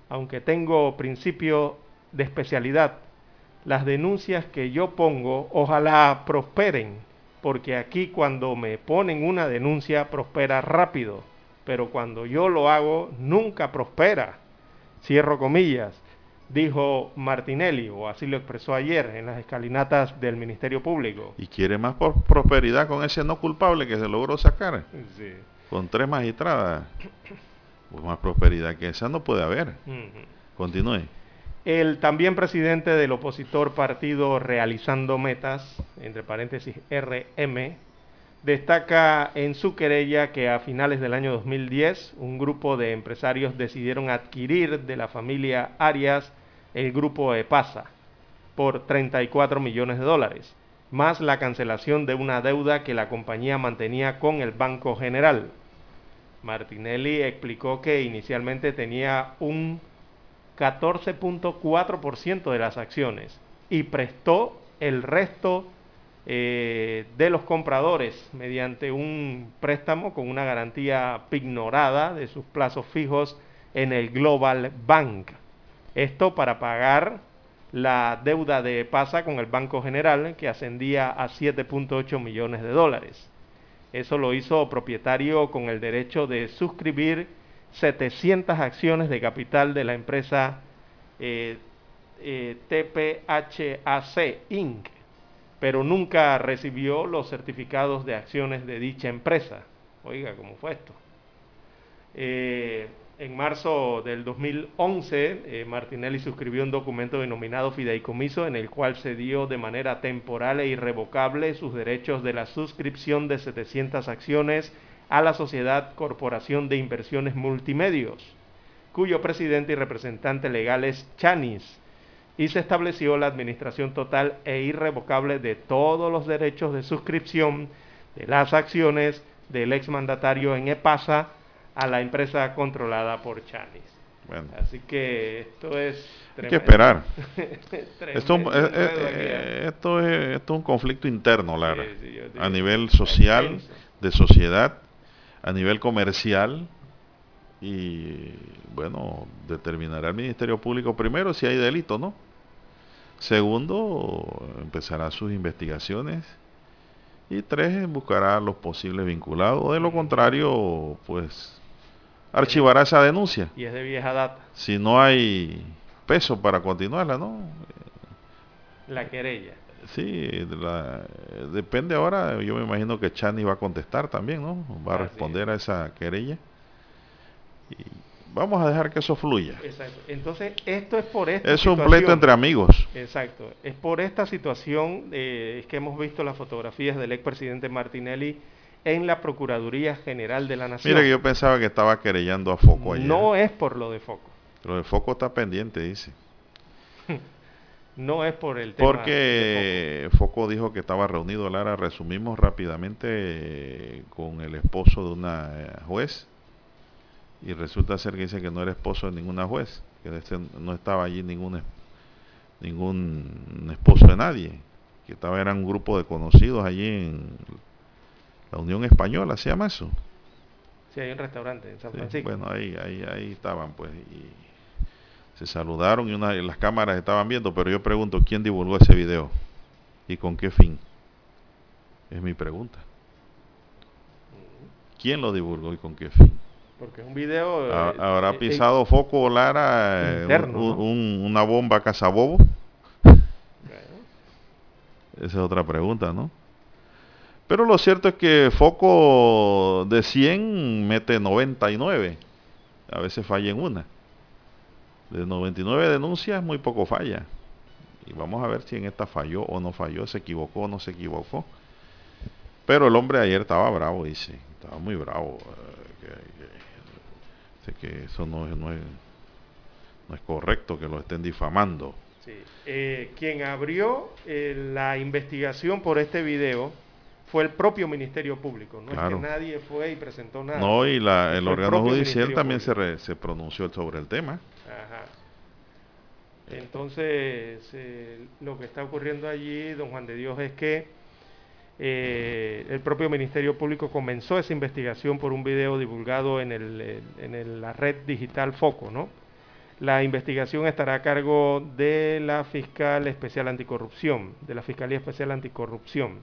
aunque tengo principio de especialidad. Las denuncias que yo pongo, ojalá prosperen, porque aquí cuando me ponen una denuncia prospera rápido, pero cuando yo lo hago nunca prospera. Cierro comillas. Dijo Martinelli, o así lo expresó ayer en las escalinatas del Ministerio Público. Y quiere más por prosperidad con ese no culpable que se logró sacar. Sí. Con tres magistradas. Pues más prosperidad que esa no puede haber. Uh-huh. Continúe. El también presidente del opositor partido Realizando Metas, entre paréntesis R M, destaca en su querella que a finales del año dos mil diez un grupo de empresarios decidieron adquirir de la familia Arias el grupo EPASA por treinta y cuatro millones de dólares, más la cancelación de una deuda que la compañía mantenía con el Banco General. Martinelli explicó que inicialmente tenía un catorce punto cuatro por ciento de las acciones y prestó el resto eh, de los compradores mediante un préstamo con una garantía pignorada de sus plazos fijos en el Global Bank. Esto para pagar la deuda de EPASA con el Banco General, que ascendía a siete punto ocho millones de dólares. Eso lo hizo propietario con el derecho de suscribir setecientas acciones de capital de la empresa eh, eh, T P H A C incorporated, pero nunca recibió los certificados de acciones de dicha empresa. Oiga, ¿cómo fue esto? Eh, en marzo del dos mil once, eh, Martinelli suscribió un documento denominado Fideicomiso, en el cual cedió de manera temporal e irrevocable sus derechos de la suscripción de setecientas acciones a la Sociedad Corporación de Inversiones Multimedios, cuyo presidente y representante legal es Chanis, y se estableció la administración total e irrevocable de todos los derechos de suscripción de las acciones del exmandatario en EPASA a la empresa controlada por Chanis. Bueno. Así que esto es tremendo. Hay que esperar. esto, es, es, es, esto, es, esto es un conflicto interno, Lara, sí, sí, digo, a nivel social, de sociedad, a nivel comercial, y bueno, determinará el Ministerio Público primero si hay delito, ¿no? Segundo, empezará sus investigaciones, y tres, buscará a los posibles vinculados. De lo contrario, pues archivará esa denuncia. Y es de vieja data. Si no hay peso para continuarla, ¿no? La querella. Sí, la, depende ahora, yo me imagino que Chani va a contestar también, ¿no? Va a Así responder es. a esa querella. Y vamos a dejar que eso fluya. Exacto. Entonces, esto es por esta Es situación. un pleito entre amigos. Exacto. Es por esta situación eh, que hemos visto las fotografías del expresidente Martinelli en la Procuraduría General de la Nación. Mira, que yo pensaba que estaba querellando a Foco allá. No es por lo de Foco. Lo de Foco está pendiente, dice. No es por el tema. Porque Foco dijo que estaba reunido, Lara. Resumimos rápidamente eh, con el esposo de una eh, juez, y resulta ser que dice que no era esposo de ninguna juez, que este, no estaba allí ningún, ningún esposo de nadie, que estaba era un grupo de conocidos allí en la Unión Española, ¿se llama eso? Sí, hay un restaurante en San Francisco. Sí, bueno, ahí, ahí, ahí estaban, pues, y se saludaron y, una, y las cámaras estaban viendo, pero yo pregunto, ¿quién divulgó ese video? ¿Y con qué fin? Es mi pregunta. ¿Quién lo divulgó y con qué fin? Porque es un video... Ah, eh, ¿habrá pisado eh, Foco, Lara, interno, un, ¿no? un, una bomba a Casabobo? Bueno. Esa es otra pregunta, ¿no? Pero lo cierto es que Foco de cien mete noventa y nueve. A veces falla en una. De noventa y nueve denuncias, muy poco falla. Y vamos a ver si en esta falló o no falló, se equivocó o no se equivocó. Pero el hombre ayer estaba bravo, dice. Estaba muy bravo. Que eso no es, no es, No es correcto que lo estén difamando. Sí. Eh, quien abrió eh, la investigación por este video fue el propio Ministerio Público. No claro. es que nadie fue y presentó nada. No, y la, el órgano judicial también se, re, se pronunció sobre el tema. Ajá. Entonces, eh, lo que está ocurriendo allí, don Juan de Dios, es que eh, el propio Ministerio Público comenzó esa investigación por un video divulgado en, el, en el, la red digital Foco, ¿no? La investigación estará a cargo de la Fiscal Especial Anticorrupción, de la Fiscalía Especial Anticorrupción.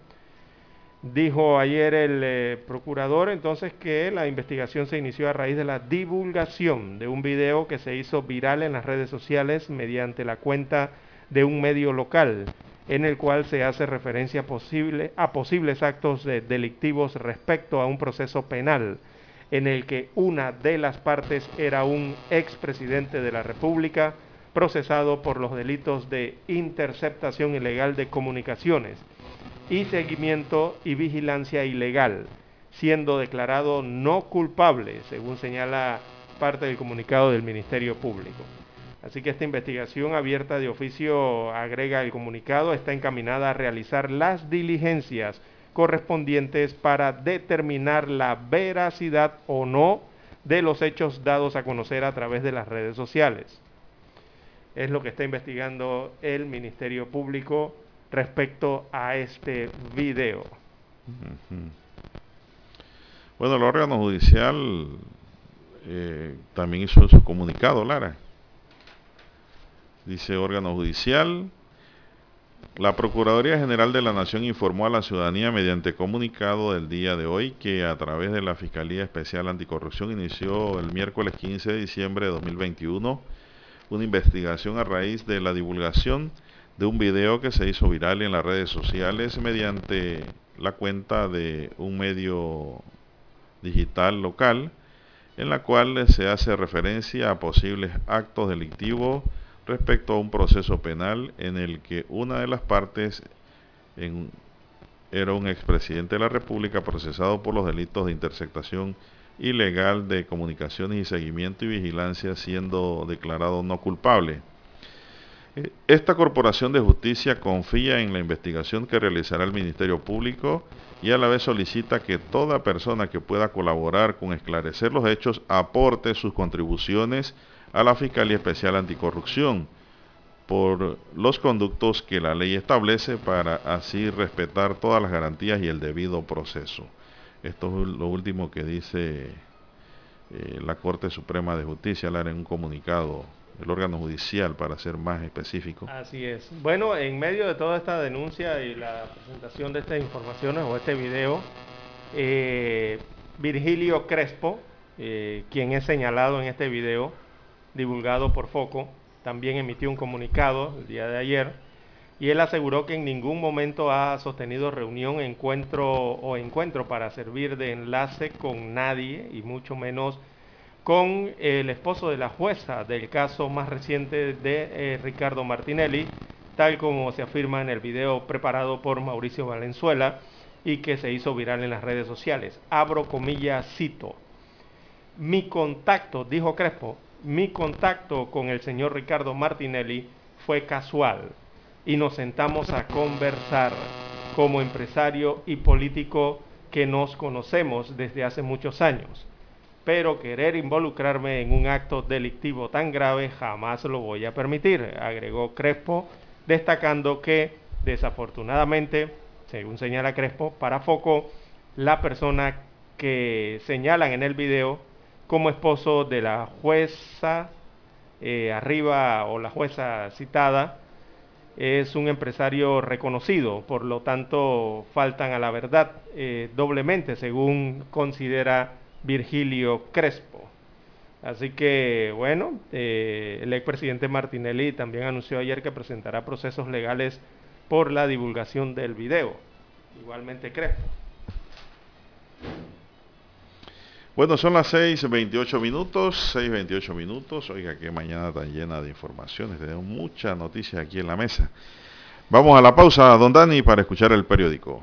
Dijo ayer el eh, procurador, entonces, que la investigación se inició a raíz de la divulgación de un video que se hizo viral en las redes sociales mediante la cuenta de un medio local, en el cual se hace referencia posible, a posibles actos de, delictivos respecto a un proceso penal, en el que una de las partes era un expresidente de la República procesado por los delitos de interceptación ilegal de comunicaciones y seguimiento y vigilancia ilegal, siendo declarado no culpable, según señala parte del comunicado del Ministerio Público. Así que esta investigación abierta de oficio, agrega el comunicado, está encaminada a realizar las diligencias correspondientes para determinar la veracidad o no de los hechos dados a conocer a través de las redes sociales. Es lo que está investigando el Ministerio Público respecto a este video. Bueno, el órgano judicial eh, también hizo su comunicado, Lara. Dice órgano judicial: la Procuraduría General de la Nación informó a la ciudadanía mediante comunicado del día de hoy que a través de la Fiscalía Especial Anticorrupción inició el miércoles quince de diciembre de dos mil veintiuno una investigación a raíz de la divulgación de un video que se hizo viral en las redes sociales mediante la cuenta de un medio digital local, en la cual se hace referencia a posibles actos delictivos respecto a un proceso penal en el que una de las partes en, era un expresidente de la República procesado por los delitos de interceptación ilegal de comunicaciones y seguimiento y vigilancia, siendo declarado no culpable. Esta Corporación de Justicia confía en la investigación que realizará el Ministerio Público y a la vez solicita que toda persona que pueda colaborar con esclarecer los hechos aporte sus contribuciones a la Fiscalía Especial Anticorrupción por los conductos que la ley establece para así respetar todas las garantías y el debido proceso. Esto es lo último que dice eh, la Corte Suprema de Justicia, Lara, en un comunicado. El órgano judicial, para ser más específico. Así es. Bueno, en medio de toda esta denuncia y la presentación de estas informaciones o este video, eh, Virgilio Crespo, eh, quien es señalado en este video divulgado por Foco, también emitió un comunicado el día de ayer, y él aseguró que en ningún momento ha sostenido reunión, encuentro o encuentro para servir de enlace con nadie, y mucho menos con el esposo de la jueza del caso más reciente de eh, Ricardo Martinelli, tal como se afirma en el video preparado por Mauricio Valenzuela y que se hizo viral en las redes sociales. Abro comillas, cito: mi contacto, dijo Crespo, mi contacto con el señor Ricardo Martinelli fue casual y nos sentamos a conversar como empresario y político que nos conocemos desde hace muchos años. Pero querer involucrarme en un acto delictivo tan grave jamás lo voy a permitir, agregó Crespo, destacando que, desafortunadamente, según señala Crespo, para Foco, la persona que señalan en el video como esposo de la jueza eh, arriba o la jueza citada es un empresario reconocido, por lo tanto faltan a la verdad eh, doblemente, según considera Virgilio Crespo. Así que, bueno, eh, el expresidente Martinelli también anunció ayer que presentará procesos legales por la divulgación del video. Igualmente Crespo. Bueno, son las seis veintiocho minutos, seis veintiocho minutos. Oiga, qué mañana tan llena de informaciones. Tenemos muchas noticias aquí en la mesa. Vamos a la pausa, don Dani, para escuchar el periódico.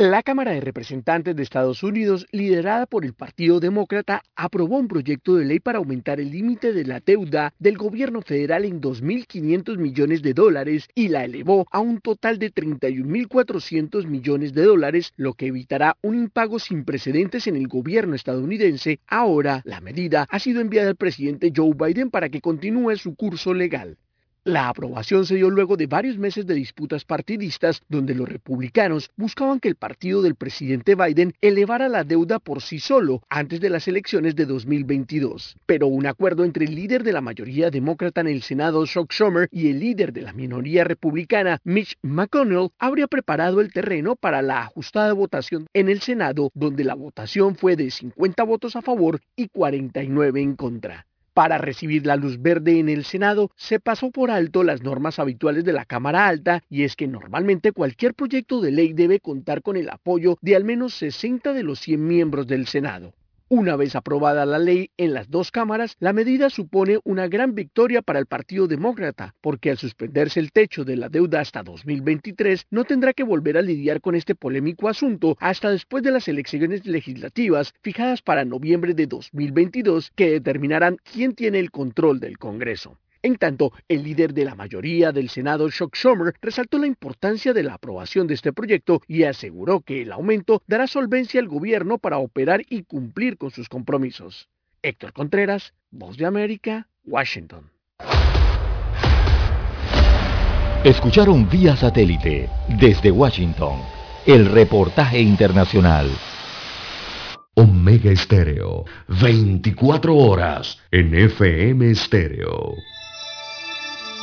La Cámara de Representantes de Estados Unidos, liderada por el Partido Demócrata, aprobó un proyecto de ley para aumentar el límite de la deuda del gobierno federal en dos mil quinientos millones de dólares y la elevó a un total de treinta y un mil cuatrocientos millones de dólares, lo que evitará un impago sin precedentes en el gobierno estadounidense. Ahora, la medida ha sido enviada al presidente Joe Biden para que continúe su curso legal. La aprobación se dio luego de varios meses de disputas partidistas, donde los republicanos buscaban que el partido del presidente Biden elevara la deuda por sí solo antes de las elecciones de dos mil veintidós. Pero un acuerdo entre el líder de la mayoría demócrata en el Senado, Chuck Schumer, y el líder de la minoría republicana, Mitch McConnell, habría preparado el terreno para la ajustada votación en el Senado, donde la votación fue de cincuenta votos a favor y cuarenta y nueve en contra. Para recibir la luz verde en el Senado, se pasó por alto las normas habituales de la Cámara Alta, y es que normalmente cualquier proyecto de ley debe contar con el apoyo de al menos sesenta de los cien miembros del Senado. Una vez aprobada la ley en las dos cámaras, la medida supone una gran victoria para el Partido Demócrata, porque al suspenderse el techo de la deuda hasta dos mil veintitrés, no tendrá que volver a lidiar con este polémico asunto hasta después de las elecciones legislativas fijadas para noviembre de dos mil veintidós, que determinarán quién tiene el control del Congreso. En tanto, el líder de la mayoría del Senado, Chuck Schumer, resaltó la importancia de la aprobación de este proyecto y aseguró que el aumento dará solvencia al gobierno para operar y cumplir con sus compromisos. Héctor Contreras, Voz de América, Washington. Escucharon vía satélite, desde Washington, el reportaje internacional. Omega Estéreo, veinticuatro horas en F M Estéreo.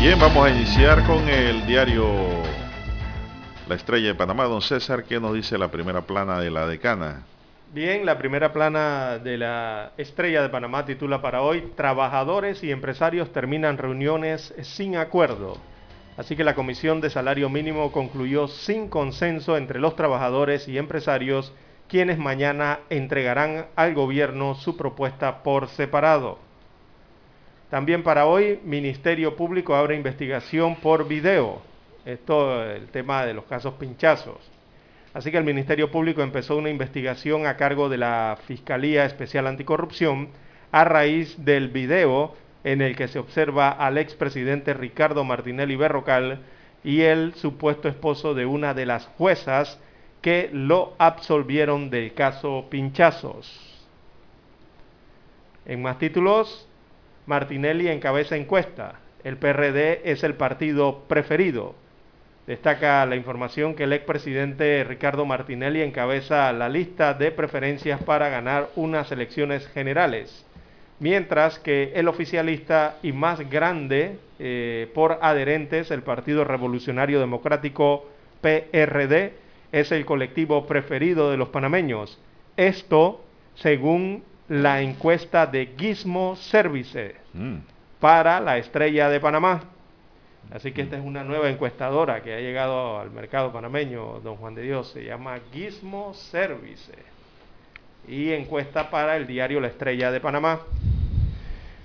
Bien, vamos a iniciar con el diario La Estrella de Panamá. Don César, ¿qué nos dice la primera plana de la decana? Bien, la primera plana de la Estrella de Panamá titula para hoy: trabajadores y empresarios terminan reuniones sin acuerdo. Así que la Comisión de Salario Mínimo concluyó sin consenso entre los trabajadores y empresarios, quienes mañana entregarán al gobierno su propuesta por separado. También para hoy, Ministerio Público abre investigación por video. Esto es el tema de los casos Pinchazos. Así que el Ministerio Público empezó una investigación a cargo de la Fiscalía Especial Anticorrupción a raíz del video en el que se observa al expresidente Ricardo Martinelli Berrocal y el supuesto esposo de una de las juezas que lo absolvieron del caso Pinchazos. En más títulos, Martinelli encabeza encuesta. El P R D es el partido preferido. Destaca la información que el expresidente Ricardo Martinelli encabeza la lista de preferencias para ganar unas elecciones generales, mientras que el oficialista y más grande eh, por adherentes, el Partido Revolucionario Democrático P R D, es el colectivo preferido de los panameños. Esto según la encuesta de Gizmo Services mm. para La Estrella de Panamá. Así que esta es una nueva encuestadora que ha llegado al mercado panameño, don Juan de Dios. Se llama Gizmo Services y encuesta para el diario La Estrella de Panamá.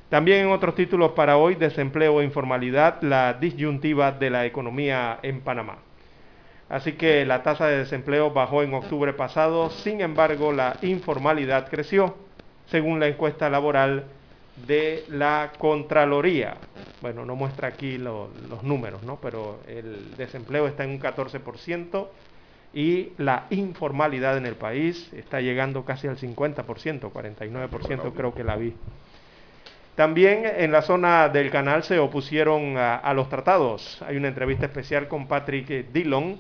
También en otros títulos para hoy: desempleo e informalidad, la disyuntiva de la economía en Panamá. Así que la tasa de desempleo bajó en octubre pasado, sin embargo la informalidad creció, según la encuesta laboral de la Contraloría. Bueno, no muestra aquí lo, los números, ¿no? Pero el desempleo está en un catorce por ciento y la informalidad en el país está llegando casi al cincuenta por ciento, cuarenta y nueve por ciento creo que la vi. También en la zona del canal se opusieron a, a los tratados. Hay una entrevista especial con Patrick Dillon.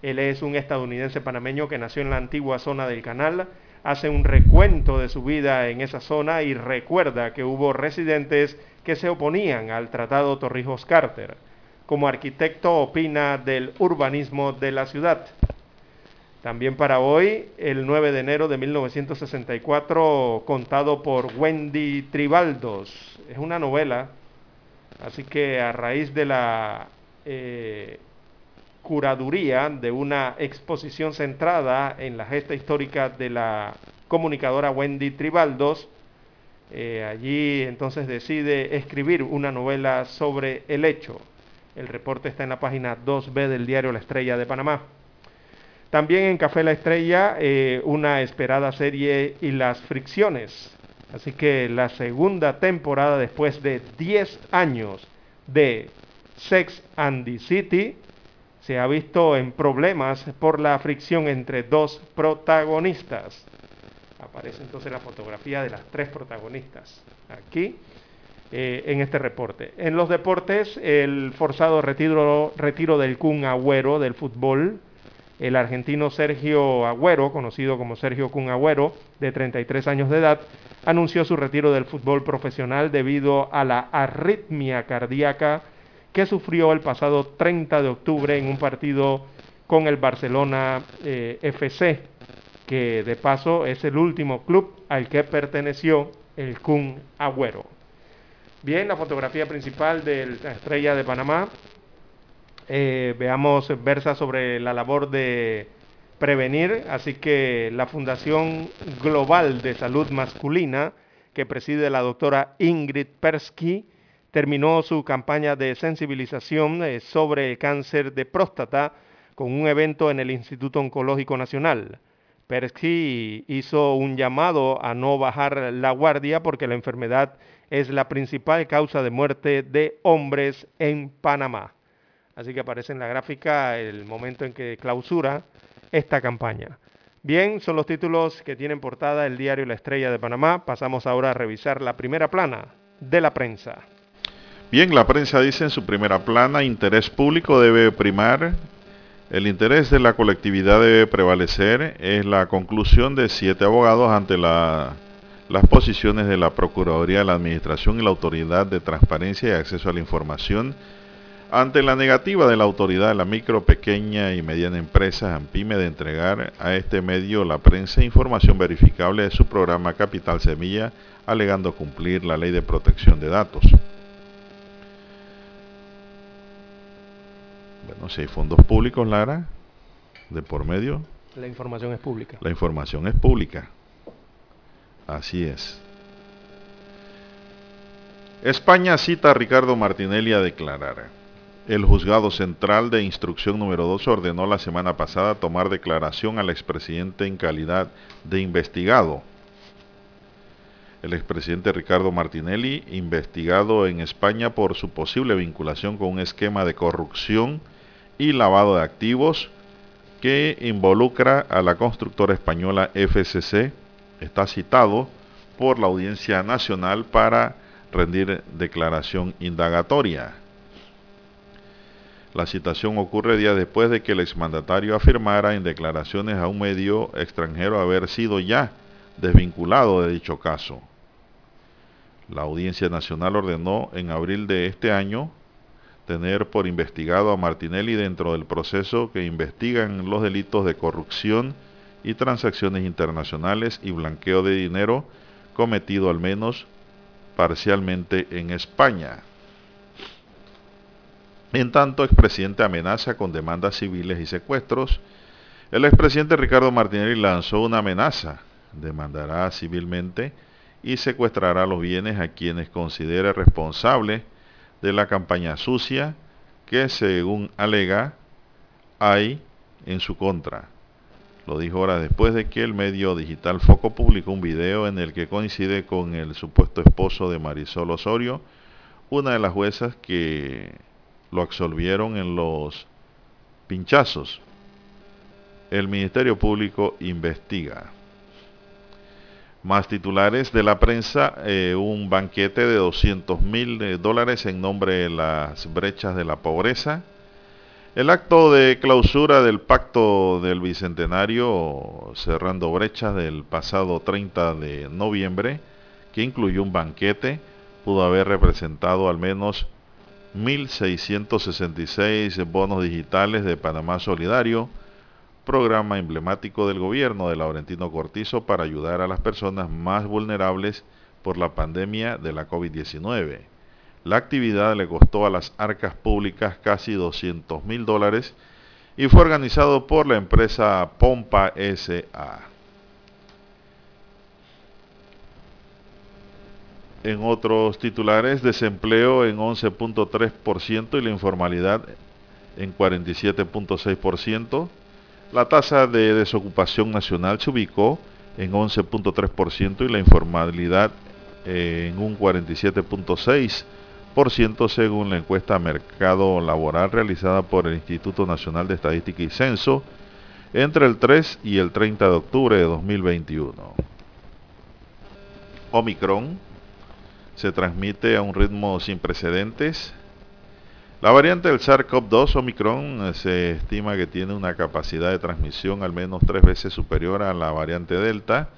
Él es un estadounidense panameño que nació en la antigua zona del canal. Hace un recuento de su vida en esa zona y recuerda que hubo residentes que se oponían al Tratado Torrijos-Carter. Como arquitecto opina del urbanismo de la ciudad. También para hoy, el nueve de enero de mil novecientos sesenta y cuatro, contado por Wendy Tribaldos. Es una novela, así que a raíz de la eh, curaduría de una exposición centrada en la gesta histórica de la comunicadora Wendy Tribaldos, eh, allí entonces decide escribir una novela sobre el hecho. El reporte está en la página dos B del diario La Estrella de Panamá. También en Café La Estrella, eh, una esperada serie y las fricciones. Así que la segunda temporada, después de diez años de Sex and the City, se ha visto en problemas por la fricción entre dos protagonistas. Aparece entonces la fotografía de las tres protagonistas aquí eh, en este reporte. En los deportes, el forzado retiro, retiro del Kun Agüero del fútbol. El argentino Sergio Agüero, conocido como Sergio Kun Agüero, de treinta y tres años de edad, anunció su retiro del fútbol profesional debido a la arritmia cardíaca que sufrió el pasado treinta de octubre en un partido con el Barcelona eh, F C, que de paso es el último club al que perteneció el Kun Agüero. Bien, la fotografía principal de la Estrella de Panamá. Eh, veamos, versa sobre la labor de prevenir, así que la Fundación Global de Salud Masculina, que preside la doctora Ingrid Persky, terminó su campaña de sensibilización eh, sobre el cáncer de próstata con un evento en el Instituto Oncológico Nacional. Persky hizo un llamado a no bajar la guardia porque la enfermedad es la principal causa de muerte de hombres en Panamá. Así que aparece en la gráfica el momento en que clausura esta campaña. Bien, son los títulos que tienen portada el diario La Estrella de Panamá. Pasamos ahora a revisar la primera plana de la prensa. Bien, la prensa dice en su primera plana: interés público debe primar, el interés de la colectividad debe prevalecer. Es la conclusión de siete abogados ante la, las posiciones de la Procuraduría de la Administración y la Autoridad de Transparencia y Acceso a la Información ante la negativa de la autoridad de la micro, pequeña y mediana empresa AMPYME de entregar a este medio La Prensa información verificable de su programa Capital Semilla, alegando cumplir la ley de protección de datos. Bueno, si hay fondos públicos, Lara, de por medio. La información es pública. La información es pública. Así es. España cita a Ricardo Martinelli a declarar. El juzgado central de instrucción número dos ordenó la semana pasada tomar declaración al expresidente en calidad de investigado. El expresidente Ricardo Martinelli, investigado en España por su posible vinculación con un esquema de corrupción y lavado de activos que involucra a la constructora española F C C, está citado por la Audiencia Nacional para rendir declaración indagatoria. La citación ocurre días después de que el exmandatario afirmara en declaraciones a un medio extranjero haber sido ya desvinculado de dicho caso. La Audiencia Nacional ordenó en abril de este año tener por investigado a Martinelli dentro del proceso que investigan los delitos de corrupción y transacciones internacionales y blanqueo de dinero cometido al menos parcialmente en España. En tanto, expresidente amenaza con demandas civiles y secuestros. El expresidente Ricardo Martinelli lanzó una amenaza. Demandará civilmente y secuestrará los bienes a quienes considere responsables de la campaña sucia que, según alega, hay en su contra. Lo dijo horas después de que el medio digital Foco publicó un video en el que coincide con el supuesto esposo de Marisol Osorio, una de las juezas que lo absolvieron en los pinchazos. El Ministerio Público investiga. Más titulares de la prensa, eh, un banquete de doscientos mil dólares en nombre de las brechas de la pobreza. El acto de clausura del Pacto del Bicentenario, cerrando brechas del pasado treinta de noviembre, que incluyó un banquete, pudo haber representado al menos mil seiscientos sesenta y seis bonos digitales de Panamá Solidario, programa emblemático del gobierno de Laurentino Cortizo para ayudar a las personas más vulnerables por la pandemia de la COVID diecinueve. La actividad le costó a las arcas públicas casi doscientos mil dólares y fue organizado por la empresa Pompa S A En otros titulares, desempleo en once punto tres por ciento y la informalidad en cuarenta y siete punto seis por ciento. La tasa de desocupación nacional se ubicó en once punto tres por ciento y la informalidad en un cuarenta y siete punto seis por ciento. Según la encuesta Mercado Laboral realizada por el Instituto Nacional de Estadística y Censo entre el tres y el treinta de octubre de dos mil veintiuno. Omicron se transmite a un ritmo sin precedentes. La variante del SARS CoV dos Omicron se estima que tiene una capacidad de transmisión al menos tres veces superior a la variante Delta.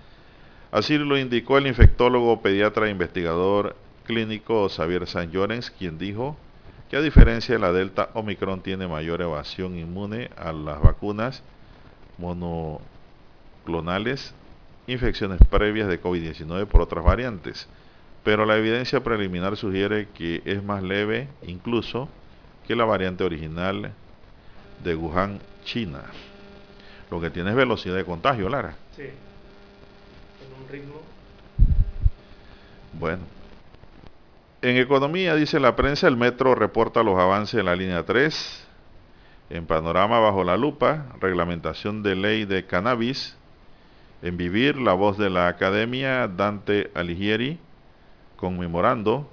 Así lo indicó el infectólogo, pediatra e investigador clínico Xavier San Llorens, quien dijo que a diferencia de la Delta, Omicron tiene mayor evasión inmune a las vacunas monoclonales, infecciones previas de COVID diecinueve por otras variantes, pero la evidencia preliminar sugiere que es más leve incluso que la variante original de Wuhan, China. Lo que tiene es velocidad de contagio, Lara. Sí, en un ritmo. Bueno. En economía, dice la prensa, el metro reporta los avances en la línea tres. En panorama, bajo la lupa, reglamentación de ley de cannabis. En Vivir, la voz de la academia, Dante Alighieri, conmemorando.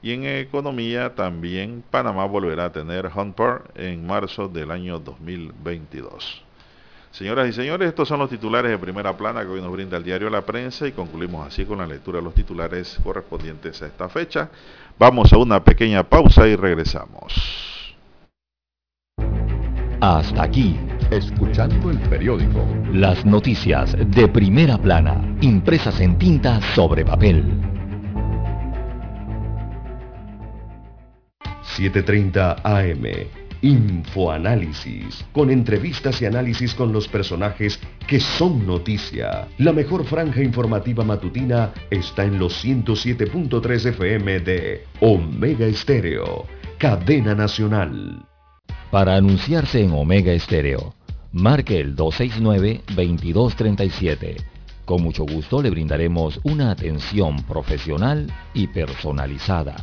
Y en economía también, Panamá volverá a tener Hunter en marzo del año dos mil veintidós. Señoras y señores, estos son los titulares de primera plana que hoy nos brinda el diario La Prensa y concluimos así con la lectura de los titulares correspondientes a esta fecha. Vamos a una pequeña pausa y regresamos. Hasta aquí, escuchando el periódico. Las noticias de primera plana, impresas en tinta sobre papel. siete treinta A M Infoanálisis, con entrevistas y análisis con los personajes que son noticia. La mejor franja informativa matutina está en los ciento siete punto tres F M de Omega Estéreo, cadena nacional. Para anunciarse en Omega Estéreo, marque el dos seis nueve, dos dos tres siete. Con mucho gusto le brindaremos una atención profesional y personalizada.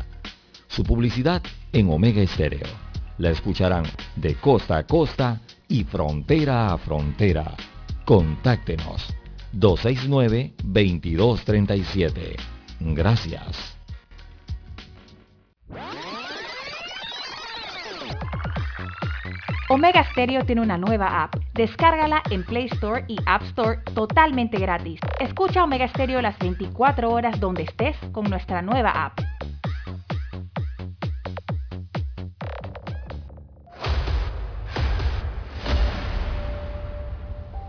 Su publicidad en Omega Estéreo. La escucharán de costa a costa y frontera a frontera. Contáctenos dos seis nueve, dos dos tres siete. Gracias. Omega Stereo tiene una nueva app. Descárgala en Play Store y App Store totalmente gratis. Escucha Omega Stereo las veinticuatro horas donde estés con nuestra nueva app.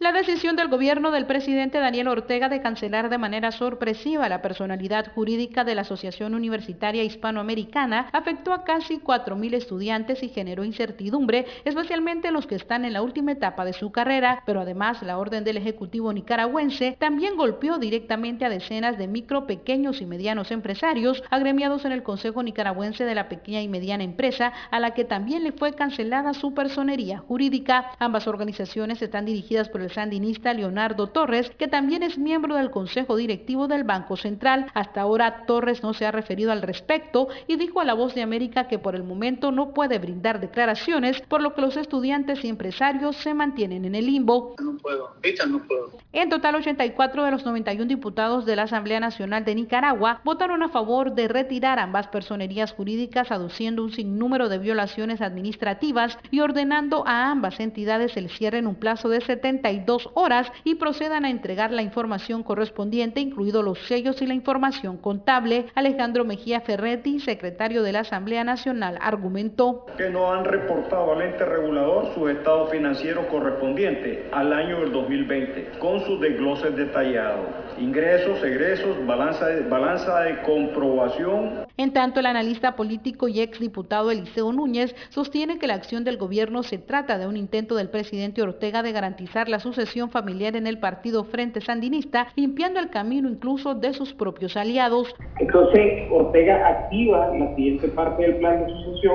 La decisión del gobierno del presidente Daniel Ortega de cancelar de manera sorpresiva la personalidad jurídica de la Asociación Universitaria Hispanoamericana afectó a casi cuatro mil estudiantes y generó incertidumbre, especialmente los que están en la última etapa de su carrera, pero además la orden del Ejecutivo nicaragüense también golpeó directamente a decenas de micro, pequeños y medianos empresarios agremiados en el Consejo Nicaragüense de la Pequeña y Mediana Empresa, a la que también le fue cancelada su personería jurídica. Ambas organizaciones están dirigidas por el sandinista Leonardo Torres, que también es miembro del Consejo Directivo del Banco Central. Hasta ahora Torres no se ha referido al respecto y dijo a La Voz de América que por el momento no puede brindar declaraciones, por lo que los estudiantes y empresarios se mantienen en el limbo. No puedo, dicha no puedo. En total, ochenta y cuatro de los noventa y uno diputados de la Asamblea Nacional de Nicaragua votaron a favor de retirar ambas personerías jurídicas, aduciendo un sinnúmero de violaciones administrativas y ordenando a ambas entidades el cierre en un plazo de setenta y dos horas y procedan a entregar la información correspondiente, incluidos los sellos y la información contable. Alejandro Mejía Ferretti, secretario de la Asamblea Nacional, argumentó que no han reportado al ente regulador sus estados financieros correspondientes al año del dos mil veinte, con sus desgloses detallados, ingresos, egresos, balanza de, balanza de comprobación. En tanto, el analista político y exdiputado Eliseo Núñez sostiene que la acción del gobierno se trata de un intento del presidente Ortega de garantizar la sucesión familiar en el partido Frente Sandinista, limpiando el camino incluso de sus propios aliados. Entonces, Ortega activa la siguiente parte del plan de sucesión,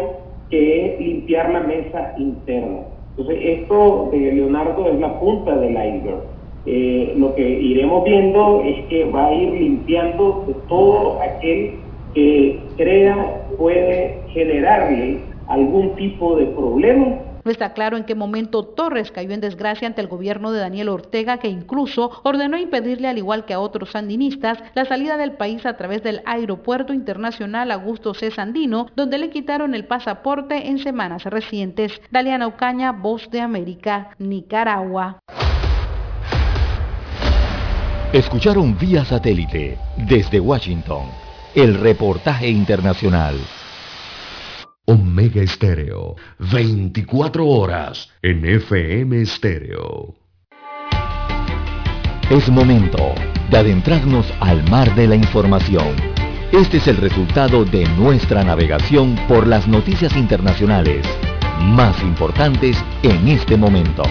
que es limpiar la mesa interna. Entonces, esto de Leonardo es la punta del iceberg. Eh, lo que iremos viendo es que va a ir limpiando de todo aquel que crea puede generarle algún tipo de problema. No está claro en qué momento Torres cayó en desgracia ante el gobierno de Daniel Ortega, que incluso ordenó impedirle, al igual que a otros sandinistas, la salida del país a través del Aeropuerto Internacional Augusto C. Sandino, donde le quitaron el pasaporte en semanas recientes. Daliana Ocaña, Voz de América, Nicaragua. Escucharon vía satélite, desde Washington, el reportaje internacional. Omega Estéreo, veinticuatro horas en F M Estéreo. Es momento de adentrarnos al mar de la información. Este es el resultado de nuestra navegación por las noticias internacionales más importantes en este momento.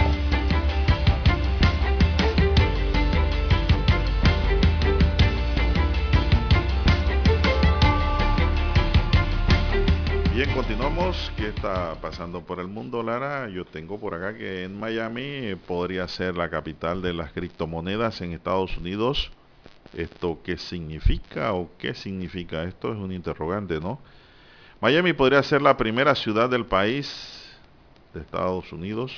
Continuamos. ¿Qué está pasando por el mundo, Lara? Yo tengo por acá que en Miami podría ser la capital de las criptomonedas en Estados Unidos. ¿Esto qué significa o qué significa? Esto es un interrogante, ¿no? Miami podría ser la primera ciudad del país de Estados Unidos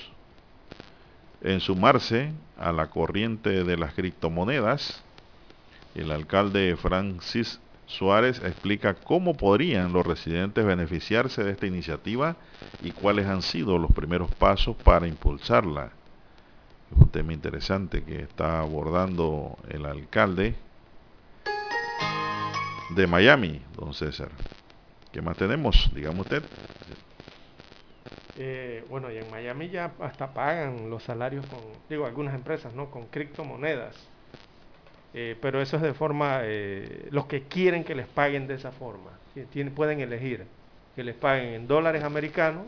en sumarse a la corriente de las criptomonedas. El alcalde Francis Suárez explica cómo podrían los residentes beneficiarse de esta iniciativa y cuáles han sido los primeros pasos para impulsarla. Es un tema interesante que está abordando el alcalde de Miami, don César. ¿Qué más tenemos? Dígame usted. Eh, bueno, y en Miami ya hasta pagan los salarios con, digo, algunas empresas, ¿no?, con criptomonedas. Eh, pero eso es de forma, eh, los que quieren que les paguen de esa forma, tienen, pueden elegir que les paguen en dólares americanos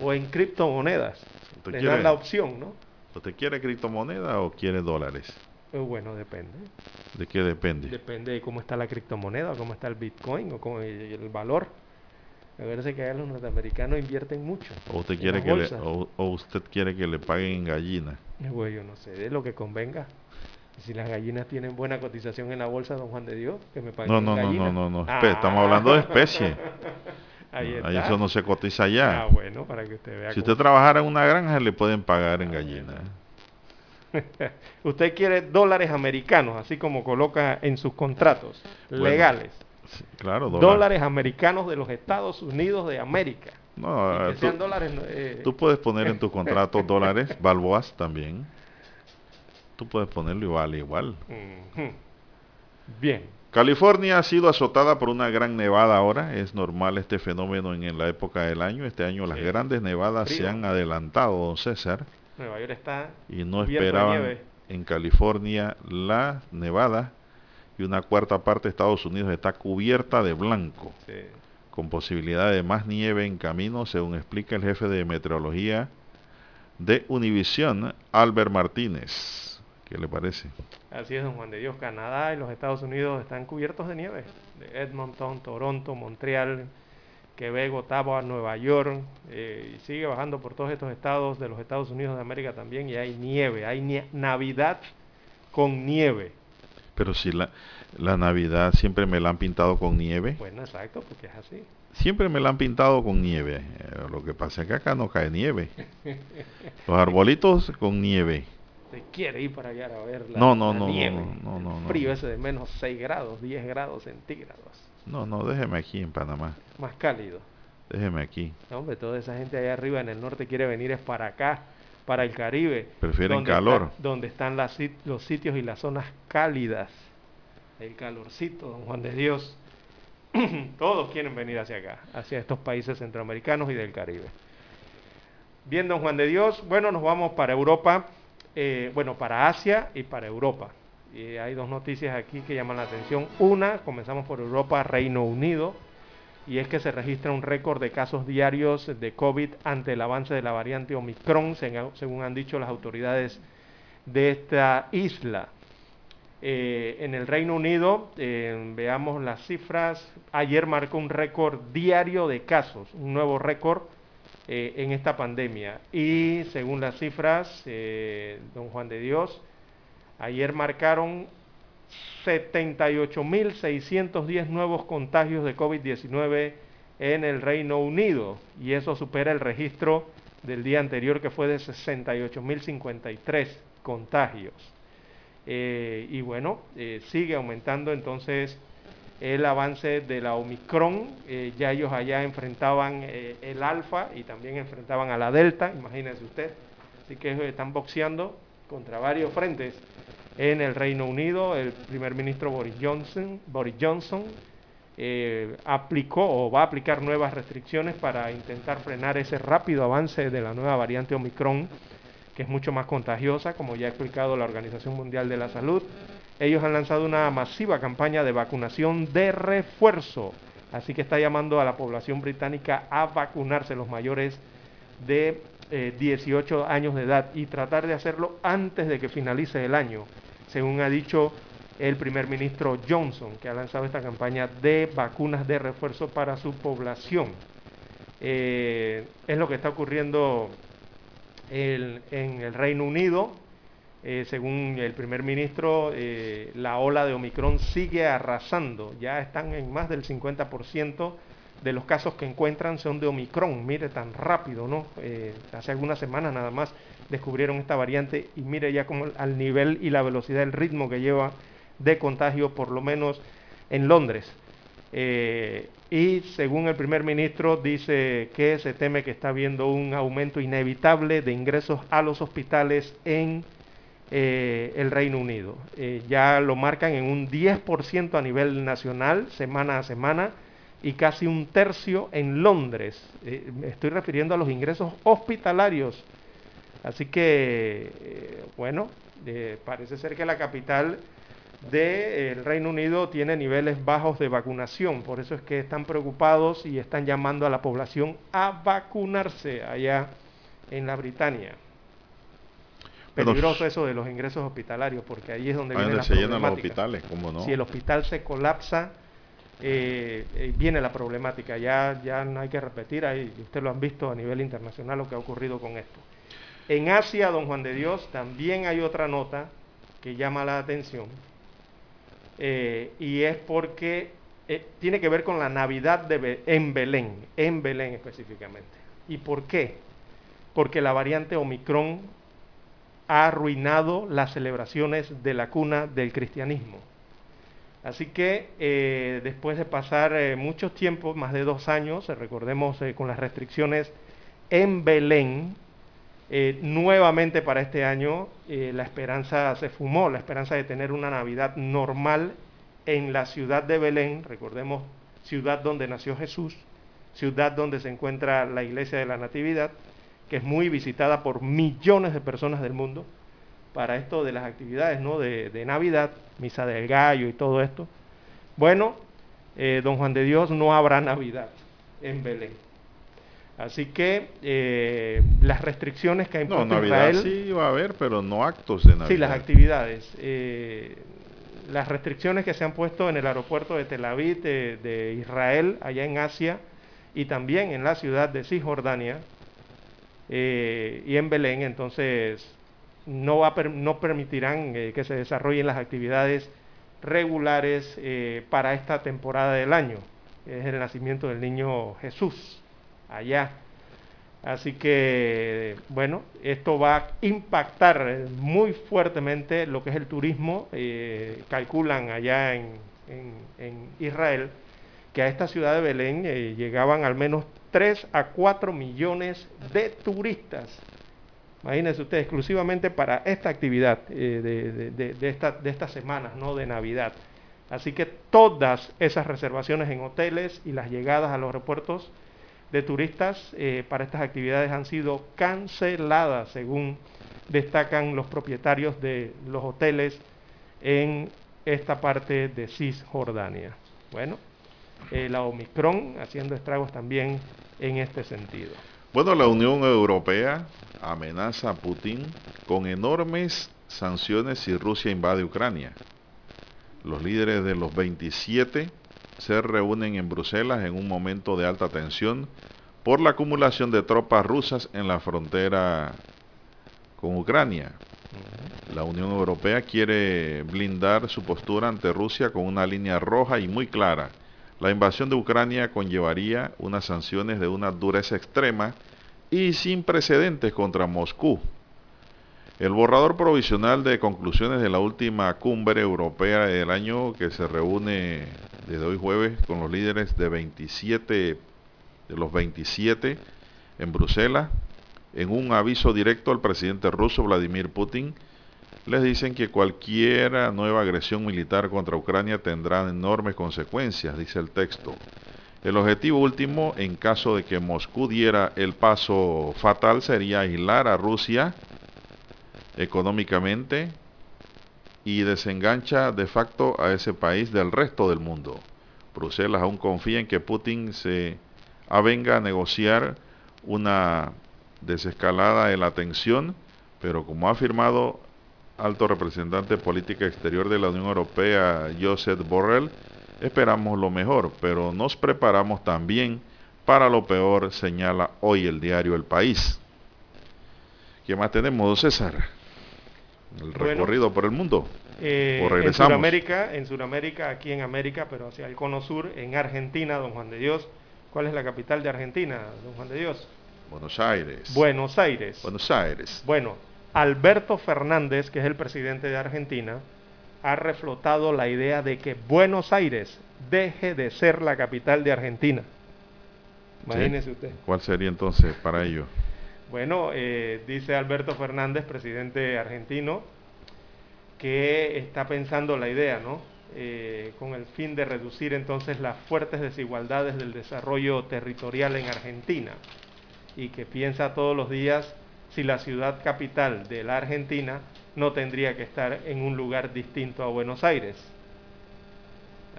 o en criptomonedas. Usted les quiere, dan la opción, ¿no? ¿Usted quiere criptomonedas o quiere dólares? Eh, bueno, depende. ¿De qué depende? Depende de cómo está la criptomoneda, o cómo está el Bitcoin, o cómo el, el valor. A ver, si que los norteamericanos invierten mucho. ¿O usted quiere que le, o, o usted quiere que le paguen en gallina? Eh, bueno, yo no sé, de lo que convenga. Si las gallinas tienen buena cotización en la bolsa, don Juan de Dios, que me paguen. No, no, no, no, no, no, ah. estamos hablando de especie. Ahí está. Ahí eso no se cotiza ya. Ah, bueno, para que usted vea. Si usted trabajara en una granja, le pueden pagar ah, en gallinas. Usted quiere dólares americanos, así como coloca en sus contratos bueno, legales. Sí, claro, dólares. Dólares americanos de los Estados Unidos de América. No, ver, que sean tú, dólares, eh. tú puedes poner en tus contratos dólares, balboas también. Tú puedes ponerlo igual, igual. Uh-huh. Bien. California ha sido azotada por una gran nevada ahora. Es normal este fenómeno en, en la época del año. Este año las eh, grandes nevadas frío. se han adelantado, don César. Nueva York está y no esperaban en California las nevadas, y una cuarta parte de Estados Unidos está cubierta de blanco, sí, con posibilidad de más nieve en camino, según explica el jefe de meteorología de Univisión, Albert Martínez. ¿Qué le parece? Así es, don Juan de Dios. Canadá y los Estados Unidos están cubiertos de nieve. De Edmonton, Toronto, Montreal, Quebec, Ottawa, Nueva York, eh, y sigue bajando por todos estos estados de los Estados Unidos de América también, y hay nieve, hay nie- Navidad con nieve. Pero si la, la Navidad siempre me la han pintado con nieve. Bueno, exacto, porque es así. Siempre me la han pintado con nieve. Eh, lo que pasa es que acá no cae nieve. Los arbolitos con nieve. ¿Te quiere ir para allá a ver la, no, no, la no, nieve? No, no, no, no. Frío ese de menos seis grados, diez grados centígrados. No, no, déjeme aquí en Panamá. Más cálido. Déjeme aquí. No, hombre, toda esa gente allá arriba en el norte quiere venir es para acá, para el Caribe. Prefieren donde calor. Está, donde están las, los sitios y las zonas cálidas. El calorcito, don Juan de Dios. Todos quieren venir hacia acá, hacia estos países centroamericanos y del Caribe. Bien, don Juan de Dios. Bueno, nos vamos para Europa, eh, bueno, para Asia y para Europa. Y hay dos noticias aquí que llaman la atención. Una, comenzamos por Europa, Reino Unido, y es que se registra un récord de casos diarios de COVID ante el avance de la variante Omicron, según han dicho las autoridades de esta isla. Eh, en el Reino Unido, eh, veamos las cifras, ayer marcó un récord diario de casos, un nuevo récord eh, en esta pandemia. Y según las cifras, eh, don Juan de Dios, ayer marcaron setenta y ocho mil seiscientos diez nuevos contagios de COVID diecinueve en el Reino Unido, y eso supera el registro del día anterior, que fue de sesenta y ocho mil cincuenta y tres contagios. Eh, y bueno, eh, sigue aumentando entonces el avance de la Omicron. Eh, ya ellos allá enfrentaban eh, el alfa y también enfrentaban a la delta, imagínese usted. Así que eh, están boxeando contra varios frentes. En el Reino Unido, el primer ministro Boris Johnson, Boris Johnson eh, aplicó o va a aplicar nuevas restricciones para intentar frenar ese rápido avance de la nueva variante Omicron, que es mucho más contagiosa, como ya ha explicado la Organización Mundial de la Salud. Ellos han lanzado una masiva campaña de vacunación de refuerzo, así que está llamando a la población británica a vacunarse, los mayores de Eh, dieciocho años de edad, y tratar de hacerlo antes de que finalice el año, según ha dicho el primer ministro Johnson, que ha lanzado esta campaña de vacunas de refuerzo para su población. Eh, es lo que está ocurriendo el, en el Reino Unido. Eh, según el primer ministro, eh, la ola de Omicron sigue arrasando, ya están en más del cincuenta por ciento de los casos que encuentran son de Omicron. Mire, tan rápido, ¿no? Eh, hace algunas semanas nada más descubrieron esta variante, y mire ya como al nivel y la velocidad, el ritmo que lleva de contagio, por lo menos en Londres. Eh, y según el primer ministro, dice que se teme que está habiendo un aumento inevitable de ingresos a los hospitales en eh, el Reino Unido. Eh, ya lo marcan en un diez por ciento a nivel nacional, semana a semana, y casi un tercio en Londres. Eh, me estoy refiriendo a los ingresos hospitalarios. Así que, eh, bueno, eh, parece ser que la capital del Reino Unido tiene niveles bajos de vacunación. Por eso es que están preocupados y están llamando a la población a vacunarse allá en la Britania. Peligroso Pero, eso de los ingresos hospitalarios, porque ahí es donde viene la problemática. Llenan los hospitales, ¿cómo no? Si el hospital se colapsa, Eh, eh, viene la problemática. Ya, ya no hay que repetir, ahí usted lo han visto a nivel internacional lo que ha ocurrido con esto. En Asia, don Juan de Dios, también hay otra nota que llama la atención, eh, y es porque eh, tiene que ver con la Navidad de Be- en Belén, en Belén específicamente. ¿Y por qué? Porque la variante Omicron ha arruinado las celebraciones de la cuna del cristianismo. Así que eh, después de pasar eh, muchos tiempos, más de dos años, eh, recordemos eh, con las restricciones en Belén, eh, nuevamente para este año eh, la esperanza se fumó, la esperanza de tener una Navidad normal en la ciudad de Belén. Recordemos, ciudad donde nació Jesús, ciudad donde se encuentra la iglesia de la Natividad, que es muy visitada por millones de personas del mundo, para esto de las actividades, ¿no?, de, de Navidad, Misa del Gallo y todo esto. Bueno, eh, don Juan de Dios, no habrá Navidad en Belén. Así que eh, las restricciones que ha impuesto no, Navidad Israel... sí va a haber, pero no actos de Navidad. Sí, las actividades. Eh, las restricciones que se han puesto en el aeropuerto de Tel Aviv, de, de Israel, allá en Asia, y también en la ciudad de Cisjordania, eh, y en Belén, entonces... No, va, no permitirán eh, que se desarrollen las actividades regulares eh, para esta temporada del año, que es el nacimiento del niño Jesús allá. Así que, bueno, esto va a impactar muy fuertemente lo que es el turismo. Eh, calculan allá en, en, en Israel que a esta ciudad de Belén eh, llegaban al menos tres a cuatro millones de turistas. Imagínense ustedes, exclusivamente para esta actividad eh, de, de, de, de, esta, de estas semanas, ¿no?, de Navidad. Así que todas esas reservaciones en hoteles y las llegadas a los aeropuertos de turistas eh, para estas actividades han sido canceladas, según destacan los propietarios de los hoteles en esta parte de Cisjordania. Bueno, eh, la Omicron haciendo estragos también en este sentido. Bueno, la Unión Europea amenaza a Putin con enormes sanciones si Rusia invade Ucrania. Los líderes de los veintisiete se reúnen en Bruselas en un momento de alta tensión por la acumulación de tropas rusas en la frontera con Ucrania. La Unión Europea quiere blindar su postura ante Rusia con una línea roja y muy clara. La invasión de Ucrania conllevaría unas sanciones de una dureza extrema y sin precedentes contra Moscú. El borrador provisional de conclusiones de la última cumbre europea del año, que se reúne desde hoy jueves con los líderes de veintisiete de los veintisiete en Bruselas, en un aviso directo al presidente ruso Vladimir Putin, les dicen que cualquier nueva agresión militar contra Ucrania tendrá enormes consecuencias, dice el texto. El objetivo último, en caso de que Moscú diera el paso fatal, sería aislar a Rusia económicamente y desengancha de facto a ese país del resto del mundo. Bruselas aún confía en que Putin se avenga a negociar una desescalada de la tensión, pero como ha afirmado alto representante de política exterior de la Unión Europea, Josep Borrell, esperamos lo mejor, pero nos preparamos también para lo peor, señala hoy el diario El País. ¿Qué más tenemos, don César? El recorrido bueno, por el mundo. Eh, ¿O regresamos? En Sudamérica, en Sudamérica, aquí en América, pero hacia el cono sur, en Argentina, don Juan de Dios. ¿Cuál es la capital de Argentina, don Juan de Dios? Buenos Aires. Buenos Aires. Buenos Aires. Bueno. Alberto Fernández, que es el presidente de Argentina, ha reflotado la idea de que Buenos Aires deje de ser la capital de Argentina. Imagínese sí. usted. ¿Cuál sería entonces para ello? Bueno, eh, dice Alberto Fernández, presidente argentino, que está pensando la idea, ¿no? Eh, con el fin de reducir entonces las fuertes desigualdades del desarrollo territorial en Argentina, y que piensa todos los días si la ciudad capital de la Argentina no tendría que estar en un lugar distinto a Buenos Aires.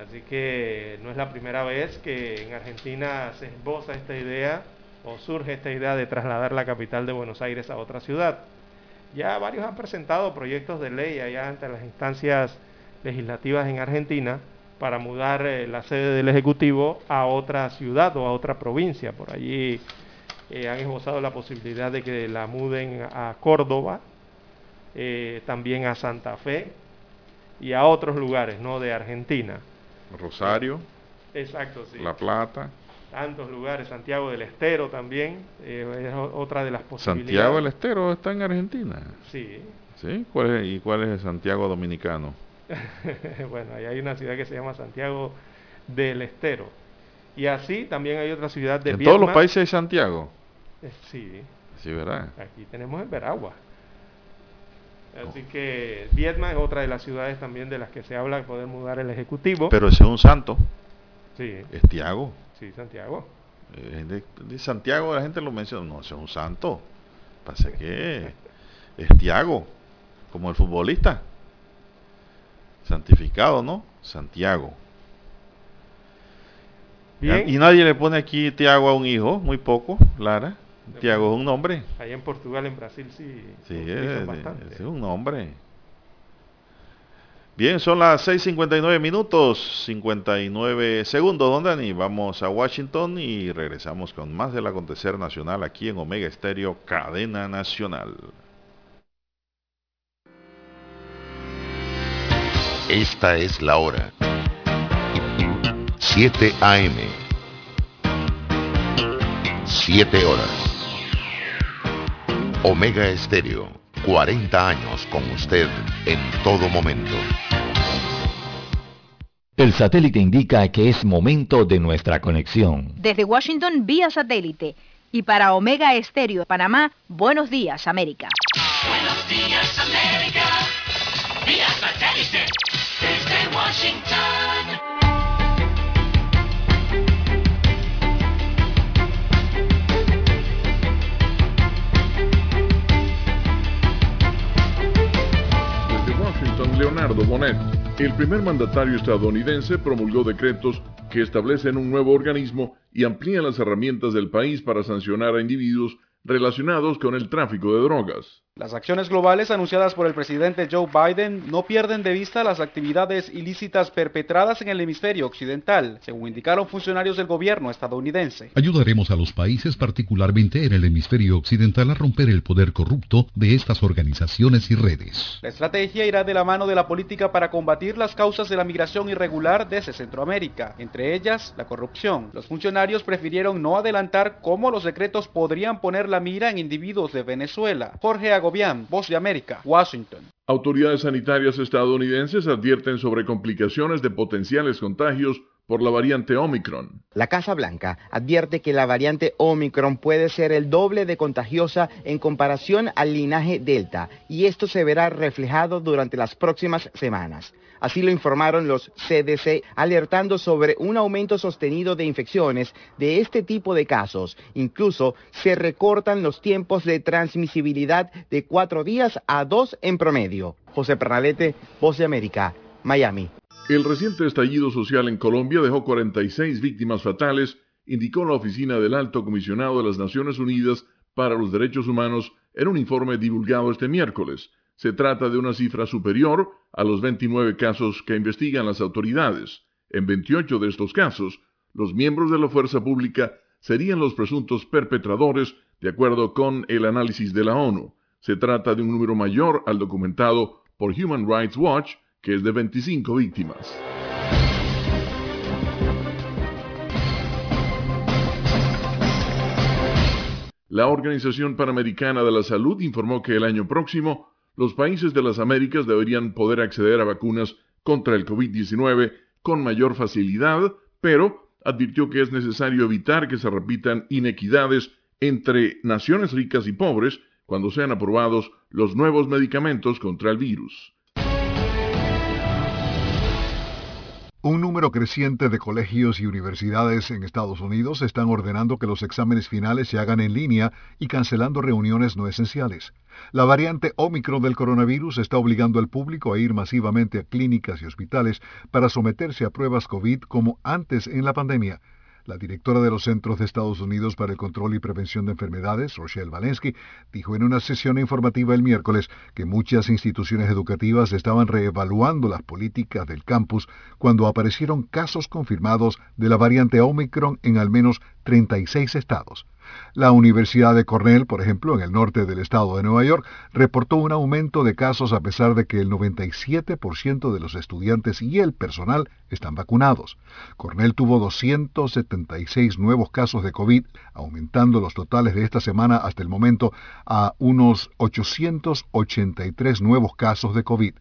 Así que no es la primera vez que en Argentina se esboza esta idea o surge esta idea de trasladar la capital de Buenos Aires a otra ciudad. Ya varios han presentado proyectos de ley allá ante las instancias legislativas en Argentina para mudar eh, la sede del Ejecutivo a otra ciudad o a otra provincia. Por allí Eh, han esbozado la posibilidad de que la muden a Córdoba, eh, también a Santa Fe y a otros lugares, ¿no?, de Argentina. Rosario. Exacto, sí. La Plata. Tantos lugares, Santiago del Estero también, eh, es otra de las posibilidades. Santiago del Estero está en Argentina. Sí. ¿Sí? ¿Cuál es, ¿Y cuál es el Santiago Dominicano? Bueno, ahí hay una ciudad que se llama Santiago del Estero. Y así también hay otra ciudad de ¿En Viedma. ¿Todos los países de Santiago? Sí. Sí, ¿verdad? Aquí tenemos en Veragua. Así oh. que Viedma es otra de las ciudades también de las que se habla de poder mudar el Ejecutivo. Pero ese es un santo. Sí. ¿Es Tiago? Sí, Santiago. Eh, de, de Santiago la gente lo menciona. No, ese es un santo. Pasa que es Tiago, como el futbolista. Santificado, ¿no? Santiago. Bien. Y nadie le pone aquí Tiago a un hijo, muy poco, Lara. Tiago es un nombre. Allá en Portugal, en Brasil, sí. Sí, es, es un nombre. Bien, son las seis cincuenta y nueve minutos, cincuenta y nueve segundos, don Dani. Vamos a Washington y regresamos con más del acontecer nacional aquí en Omega Estéreo, Cadena Nacional. Esta es la hora. siete a eme. siete horas. Omega Estéreo, cuarenta años con usted en todo momento. El satélite indica que es momento de nuestra conexión. Desde Washington, vía satélite. Y para Omega Estéreo de Panamá, buenos días, América. Buenos días, América. Vía satélite. Desde Washington. Leonardo Bonet. El primer mandatario estadounidense promulgó decretos que establecen un nuevo organismo y amplían las herramientas del país para sancionar a individuos relacionados con el tráfico de drogas. Las acciones globales anunciadas por el presidente Joe Biden no pierden de vista las actividades ilícitas perpetradas en el hemisferio occidental, según indicaron funcionarios del gobierno estadounidense. Ayudaremos a los países, particularmente en el hemisferio occidental, a romper el poder corrupto de estas organizaciones y redes. La estrategia irá de la mano de la política para combatir las causas de la migración irregular desde Centroamérica, entre ellas la corrupción. Los funcionarios prefirieron no adelantar cómo los decretos podrían poner la mira en individuos de Venezuela. Jorge Agostino, Voz de América, Washington. Autoridades sanitarias estadounidenses advierten sobre complicaciones de potenciales contagios por la variante Omicron. La Casa Blanca advierte que la variante Omicron puede ser el doble de contagiosa en comparación al linaje Delta, y esto se verá reflejado durante las próximas semanas. Así lo informaron los ce de ce, alertando sobre un aumento sostenido de infecciones de este tipo de casos. Incluso se recortan los tiempos de transmisibilidad de cuatro días a dos en promedio. José Pernalete, Voz de América, Miami. El reciente estallido social en Colombia dejó cuarenta y seis víctimas fatales, indicó la Oficina del Alto Comisionado de las Naciones Unidas para los Derechos Humanos en un informe divulgado este miércoles. Se trata de una cifra superior a los veintinueve casos que investigan las autoridades. En veintiocho de estos casos, los miembros de la fuerza pública serían los presuntos perpetradores, de acuerdo con el análisis de la ONU. Se trata de un número mayor al documentado por Human Rights Watch, que es de veinticinco víctimas. La Organización Panamericana de la Salud informó que el año próximo los países de las Américas deberían poder acceder a vacunas contra el COVID diecinueve con mayor facilidad, pero advirtió que es necesario evitar que se repitan inequidades entre naciones ricas y pobres cuando sean aprobados los nuevos medicamentos contra el virus. Un número creciente de colegios y universidades en Estados Unidos están ordenando que los exámenes finales se hagan en línea y cancelando reuniones no esenciales. La variante Omicron del coronavirus está obligando al público a ir masivamente a clínicas y hospitales para someterse a pruebas COVID como antes en la pandemia. La directora de los Centros de Estados Unidos para el Control y Prevención de Enfermedades, Rochelle Walensky, dijo en una sesión informativa el miércoles que muchas instituciones educativas estaban reevaluando las políticas del campus cuando aparecieron casos confirmados de la variante Omicron en al menos treinta y seis estados. La Universidad de Cornell, por ejemplo, en el norte del estado de Nueva York, reportó un aumento de casos a pesar de que el noventa y siete por ciento de los estudiantes y el personal están vacunados. Cornell tuvo doscientos setenta y seis nuevos casos de COVID, aumentando los totales de esta semana hasta el momento a unos ochocientos ochenta y tres nuevos casos de COVID.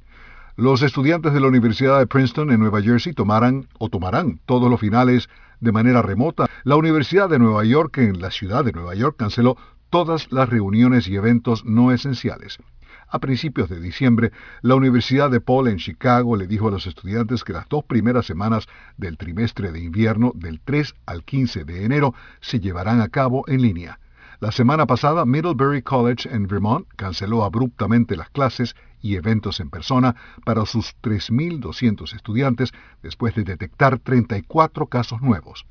Los estudiantes de la Universidad de Princeton en Nueva Jersey tomarán o tomarán todos los finales de manera remota. La Universidad de Nueva York, en la ciudad de Nueva York, canceló todas las reuniones y eventos no esenciales. A principios de diciembre, la Universidad de Paul en Chicago le dijo a los estudiantes que las dos primeras semanas del trimestre de invierno, del tres al quince de enero, se llevarán a cabo en línea. La semana pasada, Middlebury College en Vermont canceló abruptamente las clases y eventos en persona para sus tres mil doscientos estudiantes después de detectar treinta y cuatro casos nuevos.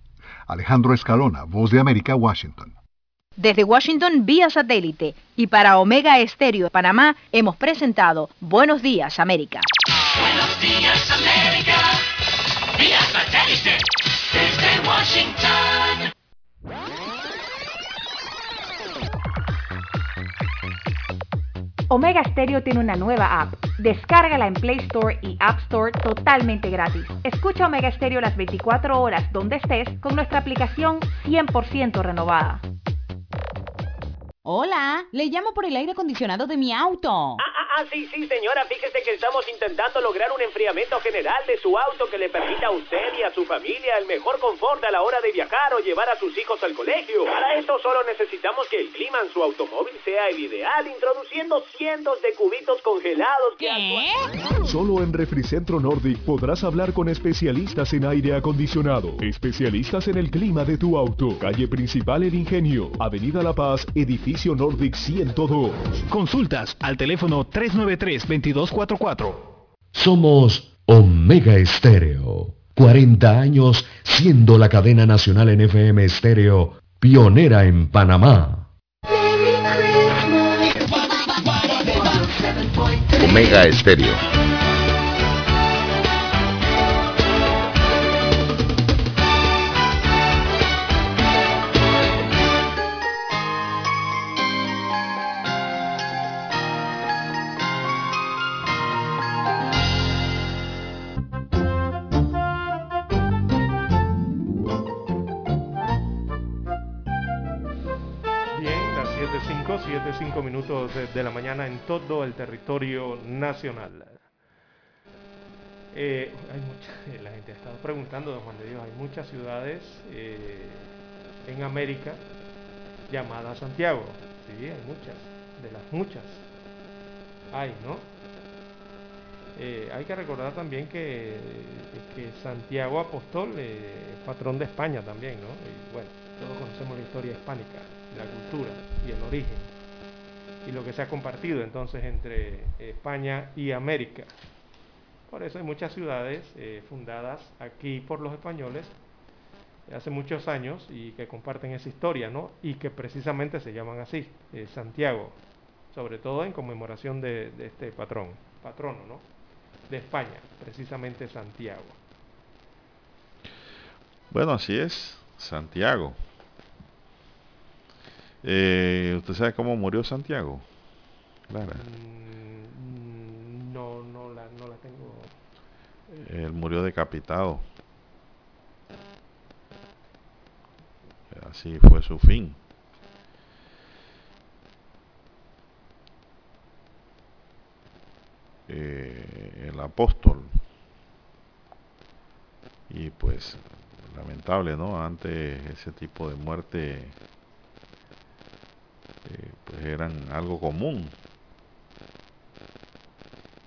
Alejandro Escalona, Voz de América, Washington. Desde Washington, vía satélite. Y para Omega Estéreo de Panamá, hemos presentado Buenos Días, América. Buenos Días, América. Vía satélite. Desde Washington. Omega Stereo tiene una nueva app. Descárgala en Play Store y App Store totalmente gratis. Escucha Omega Stereo las veinticuatro horas donde estés con nuestra aplicación cien por ciento renovada. Hola, le llamo por el aire acondicionado de mi auto. Ah, ah, ah, sí, sí, señora, fíjese que estamos intentando lograr un enfriamiento general de su auto que le permita a usted y a su familia el mejor confort a la hora de viajar o llevar a sus hijos al colegio. Para esto solo necesitamos que el clima en su automóvil sea el ideal, introduciendo cientos de cubitos congelados que... ¿Qué? Solo en Refricentro Nordic podrás hablar con especialistas en aire acondicionado, especialistas en el clima de tu auto. Calle Principal El Ingenio, Avenida La Paz, edificio Edificio Nordic ciento dos. Consultas al teléfono tres nueve tres, dos dos cuatro cuatro. Somos Omega Estéreo. cuarenta años siendo la cadena nacional en F M estéreo, pionera en Panamá. Omega Estéreo. siete, cinco minutos de la mañana en todo el territorio nacional. Eh, hay mucha, la gente ha estado preguntando, don Juan de Dios, hay muchas ciudades eh, en América llamadas Santiago. Sí, hay muchas, de las muchas hay, ¿no? Eh, hay que recordar también que, que Santiago Apóstol eh, es patrón de España también, ¿no? Y bueno, todos conocemos la historia hispánica, la cultura y el origen y lo que se ha compartido entonces entre España y América. Por eso hay muchas ciudades eh, fundadas aquí por los españoles hace muchos años y que comparten esa historia, ¿no? Y que precisamente se llaman así, eh, Santiago, sobre todo en conmemoración de, de este patrón, patrono, ¿no? De España, precisamente Santiago. Bueno, así es, Santiago. Eh, ¿Usted sabe cómo murió Santiago? Lara. Mm, no, no la, no la tengo. Él murió decapitado. Así fue su fin. Eh, el apóstol. Y pues, lamentable, ¿no? Antes ese tipo de muerte... Eh, pues eran algo común.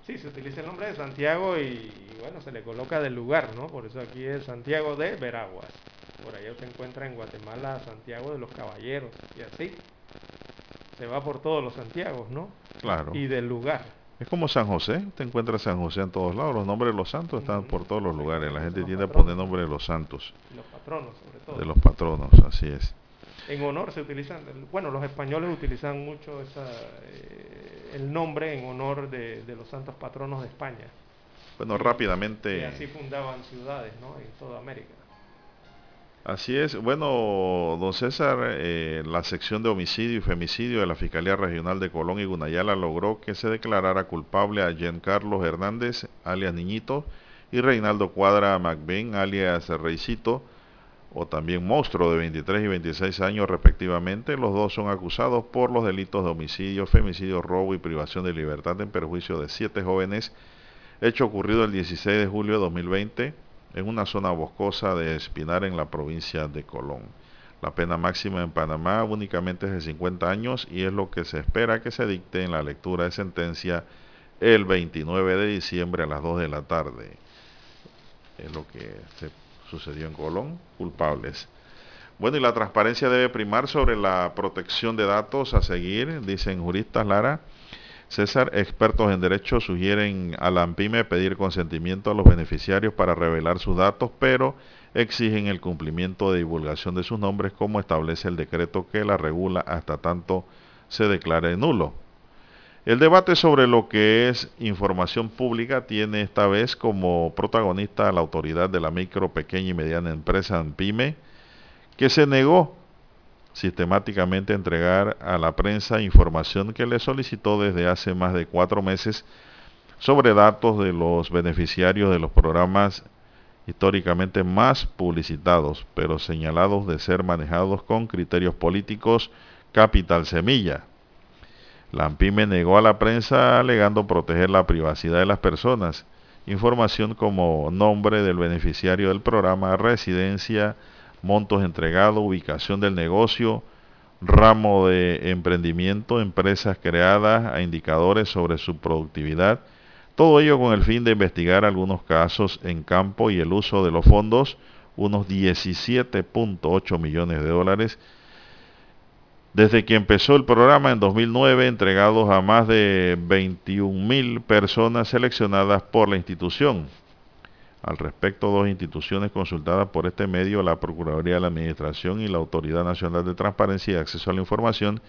Sí, se utiliza el nombre de Santiago y, y bueno, se le coloca del lugar, ¿no? Por eso aquí es Santiago de Veraguas. Por allá se encuentra en Guatemala Santiago de los Caballeros y así se va por todos los Santiagos, ¿no? Claro. Y del lugar. Es como San José, te encuentras San José en todos lados. Los nombres de los santos están mm-hmm. por todos los lugares. La gente tiende a poner nombre de los santos. Los patronos, sobre todo. De los patronos, así es. En honor se utilizan, bueno, los españoles utilizan mucho esa, eh, el nombre en honor de, de los santos patronos de España. Bueno, y, rápidamente... Y así fundaban ciudades, ¿no? En toda América. Así es. Bueno, don César, eh, la sección de homicidio y femicidio de la Fiscalía Regional de Colón y Gunayala logró que se declarara culpable a Giancarlos Hernández, alias Niñito, y Reinaldo Cuadra McBain, alias Reicito, o también Monstruo, de veintitrés y veintiséis años respectivamente. Los dos son acusados por los delitos de homicidio, femicidio, robo y privación de libertad en perjuicio de siete jóvenes, hecho ocurrido el dieciséis de julio de dos mil veinte en una zona boscosa de Espinar en la provincia de Colón. La pena máxima en Panamá únicamente es de cincuenta años y es lo que se espera que se dicte en la lectura de sentencia el veintinueve de diciembre a las dos de la tarde. Es lo que se sucedió en Colón, culpables. Bueno, y la transparencia debe primar sobre la protección de datos a seguir, dicen juristas, Lara. César, expertos en derecho sugieren a la AMPYME pedir consentimiento a los beneficiarios para revelar sus datos, pero exigen el cumplimiento de divulgación de sus nombres como establece el decreto que la regula hasta tanto se declare nulo. El debate sobre lo que es información pública tiene esta vez como protagonista a la autoridad de la micro, pequeña y mediana empresa AMPYME, que se negó sistemáticamente a entregar a la prensa información que le solicitó desde hace más de cuatro meses sobre datos de los beneficiarios de los programas históricamente más publicitados, pero señalados de ser manejados con criterios políticos, Capital Semilla. La AMPYME negó a la prensa alegando proteger la privacidad de las personas, información como nombre del beneficiario del programa, residencia, montos entregados, ubicación del negocio, ramo de emprendimiento, empresas creadas, a indicadores sobre su productividad, todo ello con el fin de investigar algunos casos en campo y el uso de los fondos, unos diecisiete punto ocho millones de dólares, desde que empezó el programa en dos mil nueve, entregados a más de veintiún mil personas seleccionadas por la institución. Al respecto, dos instituciones consultadas por este medio, la Procuraduría de la Administración y la Autoridad Nacional de Transparencia y Acceso a la Información,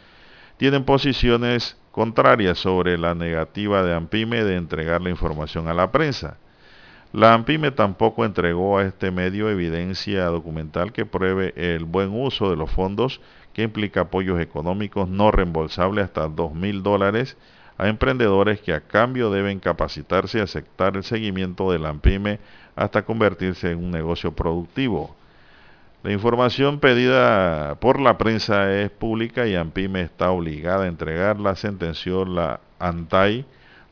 tienen posiciones contrarias sobre la negativa de AMPYME de entregar la información a la prensa. La AMPYME tampoco entregó a este medio evidencia documental que pruebe el buen uso de los fondos, que implica apoyos económicos no reembolsables hasta dos mil dólares a emprendedores que a cambio deben capacitarse y aceptar el seguimiento de la AMPYME hasta convertirse en un negocio productivo. La información pedida por la prensa es pública y AMPYME está obligada a entregarla, sentenció la ANTAI,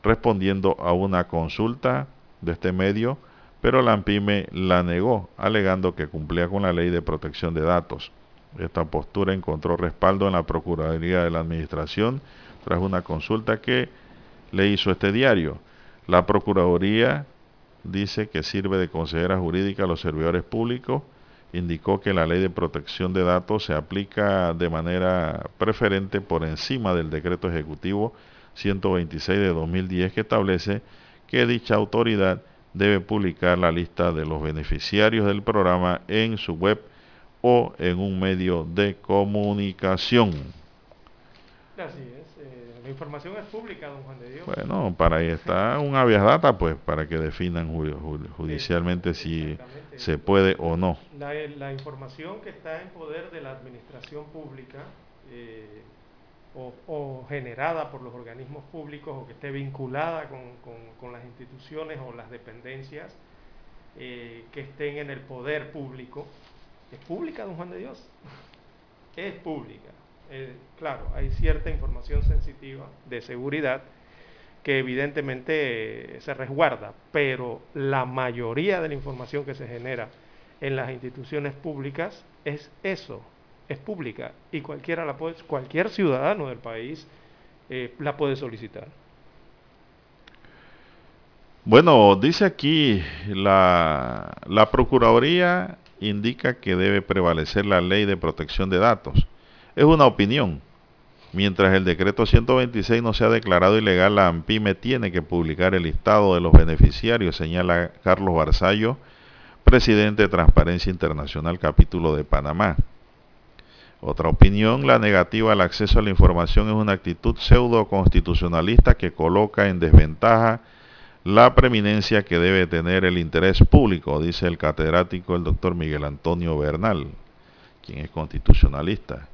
respondiendo a una consulta de este medio, pero la AMPYME la negó, alegando que cumplía con la Ley de Protección de Datos. Esta postura encontró respaldo en la Procuraduría de la Administración tras una consulta que le hizo este diario. La Procuraduría dice que sirve de consejera jurídica a los servidores públicos, indicó que la Ley de Protección de Datos se aplica de manera preferente por encima del Decreto Ejecutivo ciento veintiséis de dos mil diez que establece que dicha autoridad debe publicar la lista de los beneficiarios del programa en su web o en un medio de comunicación. Así es, eh, la información es pública, don Juan de Dios. Bueno, para ahí está un habeas data, pues, para que definan judicialmente si se puede o no. La, la información que está en poder de la administración pública eh, o, o generada por los organismos públicos o que esté vinculada con, con, con las instituciones o las dependencias eh, que estén en el poder público, es pública, don Juan de Dios, es pública. Eh, claro, hay cierta información sensitiva de seguridad que evidentemente eh, se resguarda, pero la mayoría de la información que se genera en las instituciones públicas es eso, es pública, y cualquiera la puede, cualquier ciudadano del país eh, la puede solicitar. Bueno, dice aquí la, la Procuraduría indica que debe prevalecer la Ley de Protección de Datos. Es una opinión. Mientras el decreto ciento veintiséis no sea declarado ilegal, la AMPYME tiene que publicar el listado de los beneficiarios, señala Carlos Barzallo, presidente de Transparencia Internacional, capítulo de Panamá. Otra opinión, la negativa al acceso a la información es una actitud pseudo-constitucionalista que coloca en desventaja la preeminencia que debe tener el interés público, dice el catedrático el doctor Miguel Antonio Bernal, quien es constitucionalista.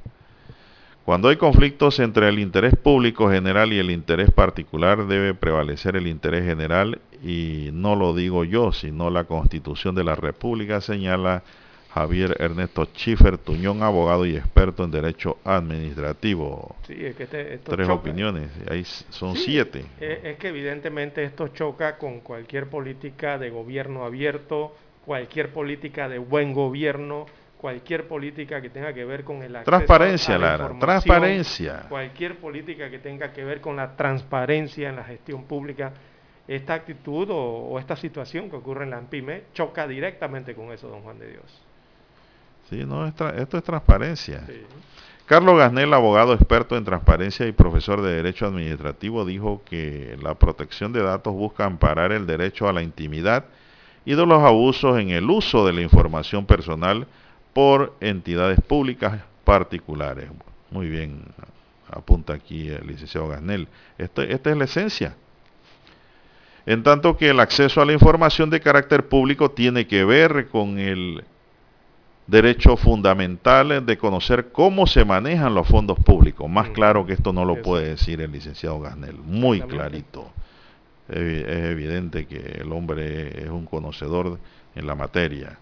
Cuando hay conflictos entre el interés público general y el interés particular, debe prevalecer el interés general, y no lo digo yo, sino la Constitución de la República, señala Javier Ernesto Schiffer Tuñón, abogado y experto en derecho administrativo. Sí, es que este, esto Tres choca. opiniones, ahí son sí, siete. Es, es que evidentemente esto choca con cualquier política de gobierno abierto, cualquier política de buen gobierno, cualquier política que tenga que ver con el acceso transparencia, a la Lara, información, transparencia. Cualquier política que tenga que ver con la transparencia en la gestión pública. Esta actitud o, o esta situación que ocurre en la AMPYME choca directamente con eso, don Juan de Dios. Sí, no, es tra esto es transparencia. Sí. Carlos Gasnel, abogado experto en transparencia y profesor de Derecho Administrativo, dijo que la protección de datos busca amparar el derecho a la intimidad y de los abusos en el uso de la información personal por entidades públicas particulares. Muy bien, apunta aquí el licenciado Gasnel. Esto, esta es la esencia. En tanto que el acceso a la información de carácter público tiene que ver con el derecho fundamental de conocer cómo se manejan los fondos públicos. Más claro que esto no lo puede decir el licenciado Gasnel, muy clarito. Es evidente que el hombre es un conocedor en la materia.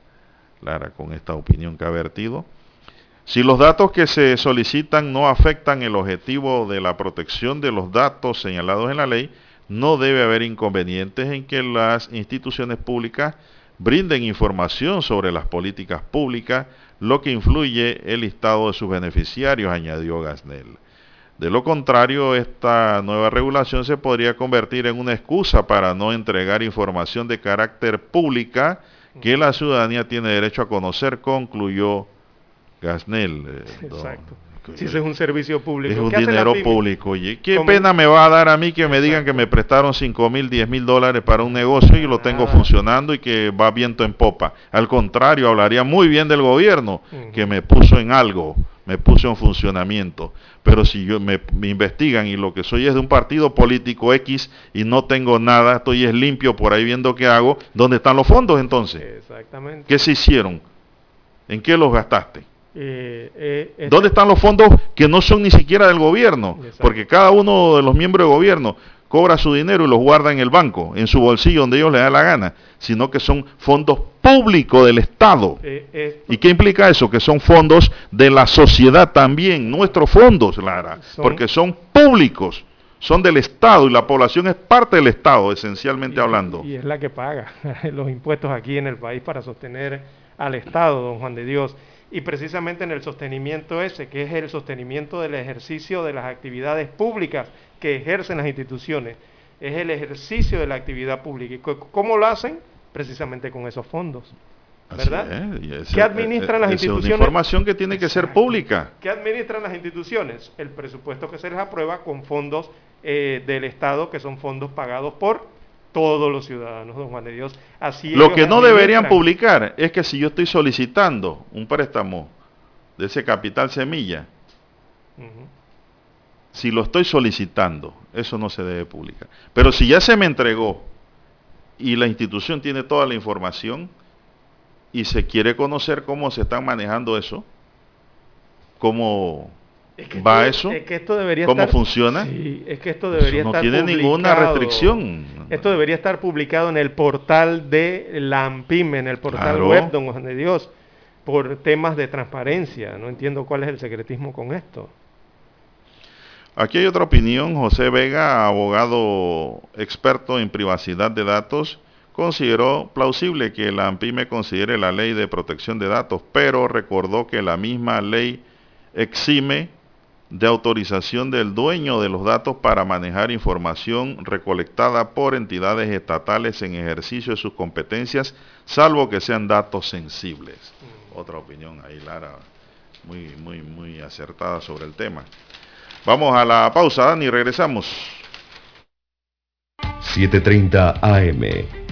Lara, con esta opinión que ha vertido, si los datos que se solicitan no afectan el objetivo de la protección de los datos señalados en la ley, no debe haber inconvenientes en que las instituciones públicas brinden información sobre las políticas públicas, lo que influye el listado de sus beneficiarios, añadió Gasnel. De lo contrario, esta nueva regulación se podría convertir en una excusa para no entregar información de carácter pública que la ciudadanía tiene derecho a conocer, concluyó Gasnel. Eh, Exacto. Si ese es un servicio público. Es un dinero público. Oye, ¿qué ¿Cómo? pena me va a dar a mí que Exacto. me digan que me prestaron cinco mil, diez mil dólares para un negocio y lo tengo ah. funcionando y que va viento en popa? Al contrario, hablaría muy bien del gobierno uh-huh. que me puso en algo, me puso en funcionamiento. Pero si yo me, me investigan y lo que soy es de un partido político X y no tengo nada, estoy es limpio por ahí viendo qué hago, ¿dónde están los fondos entonces? Exactamente. ¿Qué se hicieron? ¿En qué los gastaste? Eh, eh, esa... ¿Dónde están los fondos que no son ni siquiera del gobierno? Exacto. Porque cada uno de los miembros del gobierno cobra su dinero y los guarda en el banco, en su bolsillo, donde ellos les da la gana, sino que son fondos públicos del Estado. Eh, esto... ¿Y qué implica eso? Que son fondos de la sociedad también, nuestros fondos, Lara, son... porque son públicos, son del Estado y la población es parte del Estado, esencialmente y, hablando. Y es la que paga los impuestos aquí en el país para sostener al Estado, don Juan de Dios. Y precisamente en el sostenimiento ese, que es el sostenimiento del ejercicio de las actividades públicas que ejercen las instituciones, es el ejercicio de la actividad pública. ¿Y cómo lo hacen? Precisamente con esos fondos, ¿verdad? Así es, ese, ¿Qué administran las instituciones? Es una información que tiene que ser pública. ¿Qué administran las instituciones? El presupuesto que se les aprueba con fondos eh, del Estado, que son fondos pagados por todos los ciudadanos, don Juan de Dios. Así lo que no deberían publicar es que si yo estoy solicitando un préstamo de ese Capital Semilla, uh-huh. si lo estoy solicitando, eso no se debe publicar. Pero si ya se me entregó y la institución tiene toda la información y se quiere conocer cómo se están manejando eso, cómo... Es que ¿Va esto, eso? Es que esto debería ¿Cómo estar, funciona? Sí, es que esto debería eso no estar tiene publicado. Ninguna restricción. Esto debería estar publicado en el portal de la AMPYME, en el portal claro. web, don Juan de Dios, por temas de transparencia. No entiendo cuál es el secretismo con esto. Aquí hay otra opinión. José Vega, abogado experto en privacidad de datos, consideró plausible que la AMPYME considere la ley de protección de datos, pero recordó que la misma ley exime de autorización del dueño de los datos para manejar información recolectada por entidades estatales en ejercicio de sus competencias, salvo que sean datos sensibles. Otra opinión ahí, Lara, muy, muy, muy acertada sobre el tema. Vamos a la pausa, Dani, regresamos. siete treinta A M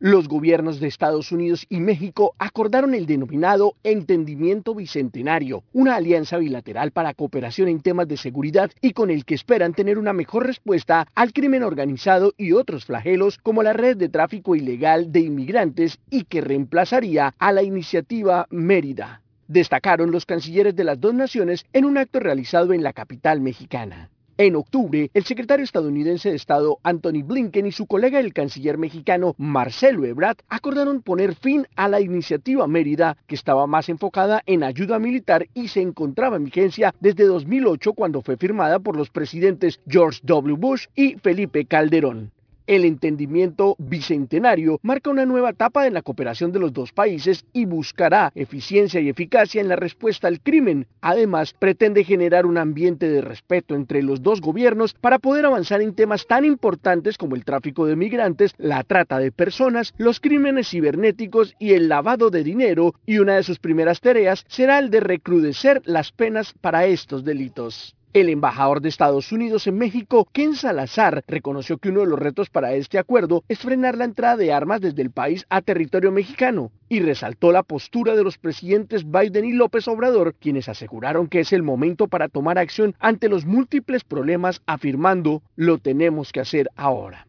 Los gobiernos de Estados Unidos y México acordaron el denominado Entendimiento Bicentenario, una alianza bilateral para cooperación en temas de seguridad y con el que esperan tener una mejor respuesta al crimen organizado y otros flagelos como la red de tráfico ilegal de inmigrantes y que reemplazaría a la iniciativa Mérida. Destacaron los cancilleres de las dos naciones en un acto realizado en la capital mexicana. En octubre, el secretario estadounidense de Estado Anthony Blinken y su colega el canciller mexicano Marcelo Ebrard acordaron poner fin a la iniciativa Mérida, que estaba más enfocada en ayuda militar y se encontraba en vigencia desde dos mil ocho cuando fue firmada por los presidentes George W. Bush y Felipe Calderón. El entendimiento bicentenario marca una nueva etapa en la cooperación de los dos países y buscará eficiencia y eficacia en la respuesta al crimen. Además, pretende generar un ambiente de respeto entre los dos gobiernos para poder avanzar en temas tan importantes como el tráfico de migrantes, la trata de personas, los crímenes cibernéticos y el lavado de dinero, y una de sus primeras tareas será el de recrudecer las penas para estos delitos. El embajador de Estados Unidos en México, Ken Salazar, reconoció que uno de los retos para este acuerdo es frenar la entrada de armas desde el país a territorio mexicano, y resaltó la postura de los presidentes Biden y López Obrador, quienes aseguraron que es el momento para tomar acción ante los múltiples problemas, afirmando, lo tenemos que hacer ahora.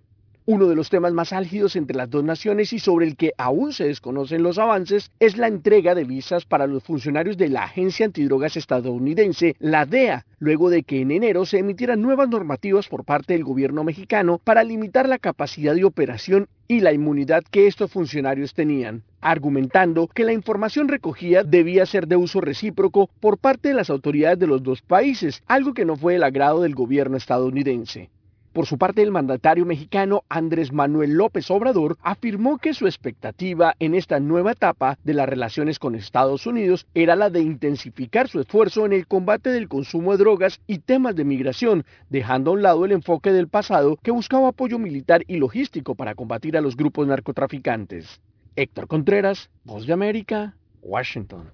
Uno de los temas más álgidos entre las dos naciones y sobre el que aún se desconocen los avances es la entrega de visas para los funcionarios de la Agencia Antidrogas estadounidense, la D E A, luego de que en enero se emitieran nuevas normativas por parte del gobierno mexicano para limitar la capacidad de operación y la inmunidad que estos funcionarios tenían, argumentando que la información recogida debía ser de uso recíproco por parte de las autoridades de los dos países, algo que no fue del agrado del gobierno estadounidense. Por su parte, el mandatario mexicano Andrés Manuel López Obrador afirmó que su expectativa en esta nueva etapa de las relaciones con Estados Unidos era la de intensificar su esfuerzo en el combate del consumo de drogas y temas de migración, dejando a un lado el enfoque del pasado que buscaba apoyo militar y logístico para combatir a los grupos narcotraficantes. Héctor Contreras, Voz de América, Washington.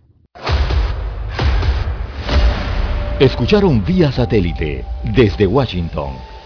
Escucharon vía satélite desde Washington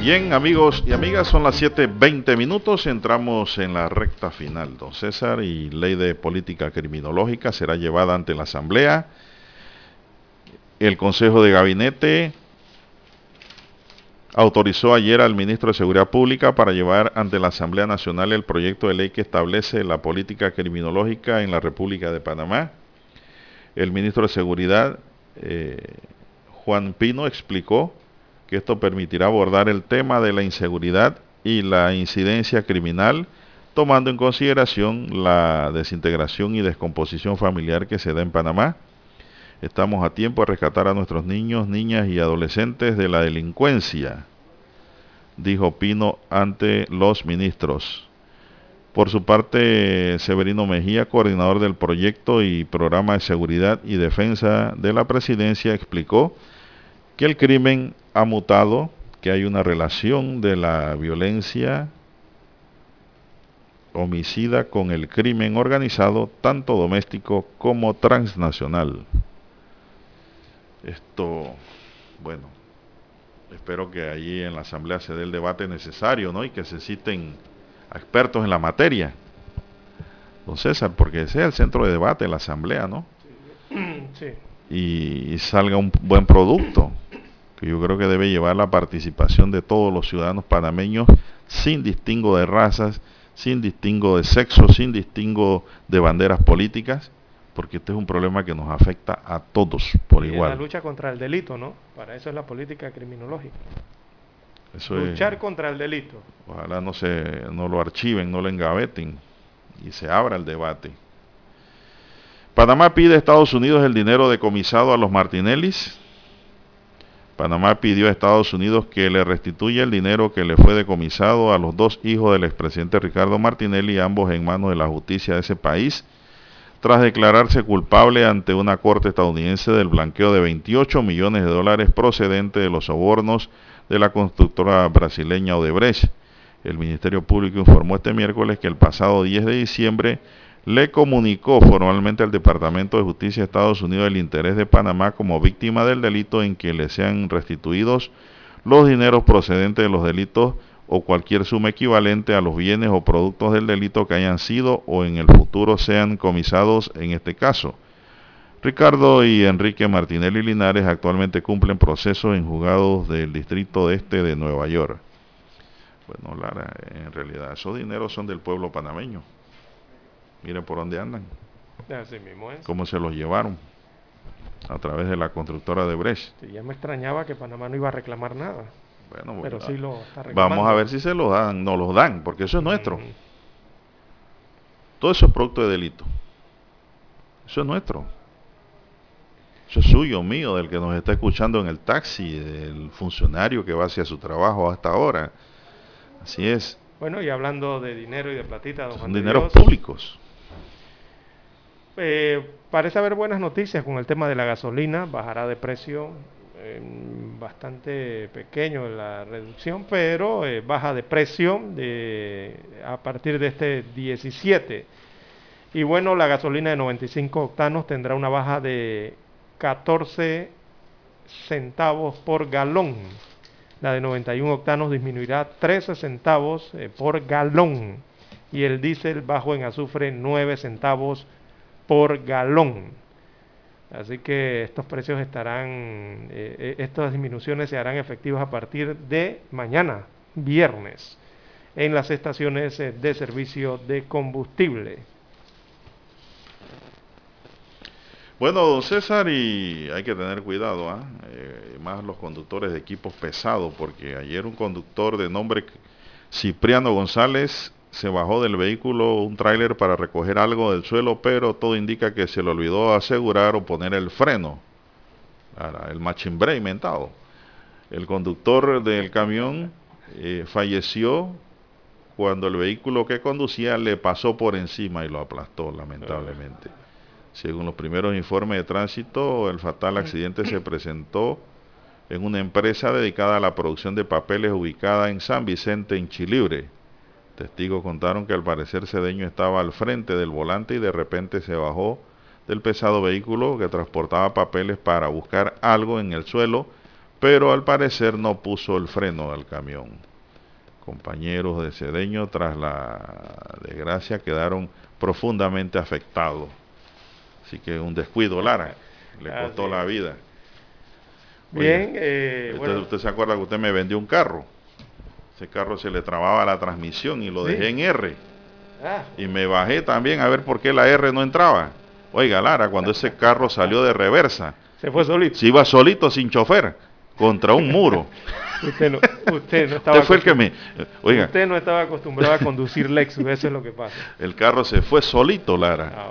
Bien, amigos y amigas, son las siete veinte minutos, entramos en la recta final, don César, y ley de política criminológica será llevada ante la Asamblea. El Consejo de Gabinete autorizó ayer al ministro de Seguridad Pública para llevar ante la Asamblea Nacional el proyecto de ley que establece la política criminológica en la República de Panamá. El ministro de Seguridad, eh, Juan Pino, explicó que esto permitirá abordar el tema de la inseguridad y la incidencia criminal, tomando en consideración la desintegración y descomposición familiar que se da en Panamá. Estamos a tiempo de rescatar a nuestros niños, niñas y adolescentes de la delincuencia, dijo Pino ante los ministros. Por su parte, Severino Mejía, coordinador del proyecto y programa de seguridad y defensa de la presidencia, explicó que el crimen ha mutado, que hay una relación de la violencia homicida con el crimen organizado, tanto doméstico como transnacional. Esto, bueno, espero que allí en la Asamblea se dé el debate necesario, ¿no? Y que se citen a expertos en la materia, don César, porque ese es el centro de debate de la Asamblea, ¿no? Sí. Y, y salga un buen producto, que yo creo que debe llevar la participación de todos los ciudadanos panameños, sin distingo de razas, sin distingo de sexo, sin distingo de banderas políticas, porque este es un problema que nos afecta a todos por y igual. Es la lucha contra el delito, ¿no? Para eso es la política criminológica. Eso Luchar es, contra el delito. Ojalá no, se, no lo archiven, no lo engaveten. y se abra el debate. Panamá pide a Estados Unidos el dinero decomisado a los Martinellis. Panamá pidió a Estados Unidos que le restituya el dinero que le fue decomisado a los dos hijos del expresidente Ricardo Martinelli, ambos en manos de la justicia de ese país, tras declararse culpable ante una corte estadounidense del blanqueo de veintiocho millones de dólares procedente de los sobornos de la constructora brasileña Odebrecht. El Ministerio Público informó este miércoles que el pasado diez de diciembre le comunicó formalmente al Departamento de Justicia de Estados Unidos el interés de Panamá como víctima del delito en que le sean restituidos los dineros procedentes de los delitos o cualquier suma equivalente a los bienes o productos del delito que hayan sido o en el futuro sean comisados en este caso. Ricardo y Enrique Martinelli Linares actualmente cumplen procesos en juzgados del Distrito Este de Nueva York. Bueno, Lara, en realidad esos dineros son del pueblo panameño. Miren por dónde andan. Así mismo es. Cómo se los llevaron a través de la constructora de Brecht. Sí, ya me extrañaba que Panamá no iba a reclamar nada. Bueno, pero sí lo está reclamando. Vamos a ver si se los dan, no los dan, porque eso es nuestro. Mm. Todo eso es producto de delito. Eso es nuestro. Eso es suyo, mío, del que nos está escuchando en el taxi, del funcionario que va hacia su trabajo hasta ahora. Así es. Bueno, y hablando de dinero y de platita, don Juan de Dios, son dineros públicos. Eh, parece haber buenas noticias con el tema de la gasolina. Bajará de precio, eh, bastante pequeño la reducción, pero eh, baja de precio de, a partir de este diecisiete. Y bueno, la gasolina de noventa y cinco octanos tendrá una baja de catorce centavos por galón. La de noventa y un octanos disminuirá trece centavos eh, por galón. Y el diésel bajo en azufre nueve centavos por galón. Así que estos precios estarán, eh, estas disminuciones se harán efectivas a partir de mañana, viernes, en las estaciones eh, de servicio de combustible. Bueno, don César, y hay que tener cuidado, ¿eh? Eh, más los conductores de equipos pesados, porque ayer un conductor de nombre Cipriano González se bajó del vehículo, un tráiler, para recoger algo del suelo, pero todo indica que se le olvidó asegurar o poner el freno, el machimbre inventado. El conductor del camión eh, falleció cuando el vehículo que conducía le pasó por encima y lo aplastó, lamentablemente. Según los primeros informes de tránsito, el fatal accidente se presentó en una empresa dedicada a la producción de papeles ubicada en San Vicente, en Chilibre. Testigos contaron que al parecer Cedeño estaba al frente del volante y de repente se bajó del pesado vehículo que transportaba papeles para buscar algo en el suelo, pero al parecer no puso el freno al camión. Compañeros de Cedeño, tras la desgracia, quedaron profundamente afectados. Así que un descuido, Lara, le ah, costó sí. la vida. Oye, bien, eh, usted, bueno. usted se acuerda que usted me vendió un carro. Ese carro se le trababa la transmisión y lo ¿Sí? dejé en R. Ah. Y me bajé también a ver por qué la R no entraba. Oiga, Lara, cuando ese carro salió de reversa, se fue solito. Se iba solito, sin chofer, contra un muro. Usted no, usted no estaba usted fue el que me, oiga. Usted no estaba acostumbrado a conducir Lexus, eso es lo que pasa. El carro se fue solito, Lara. Ah,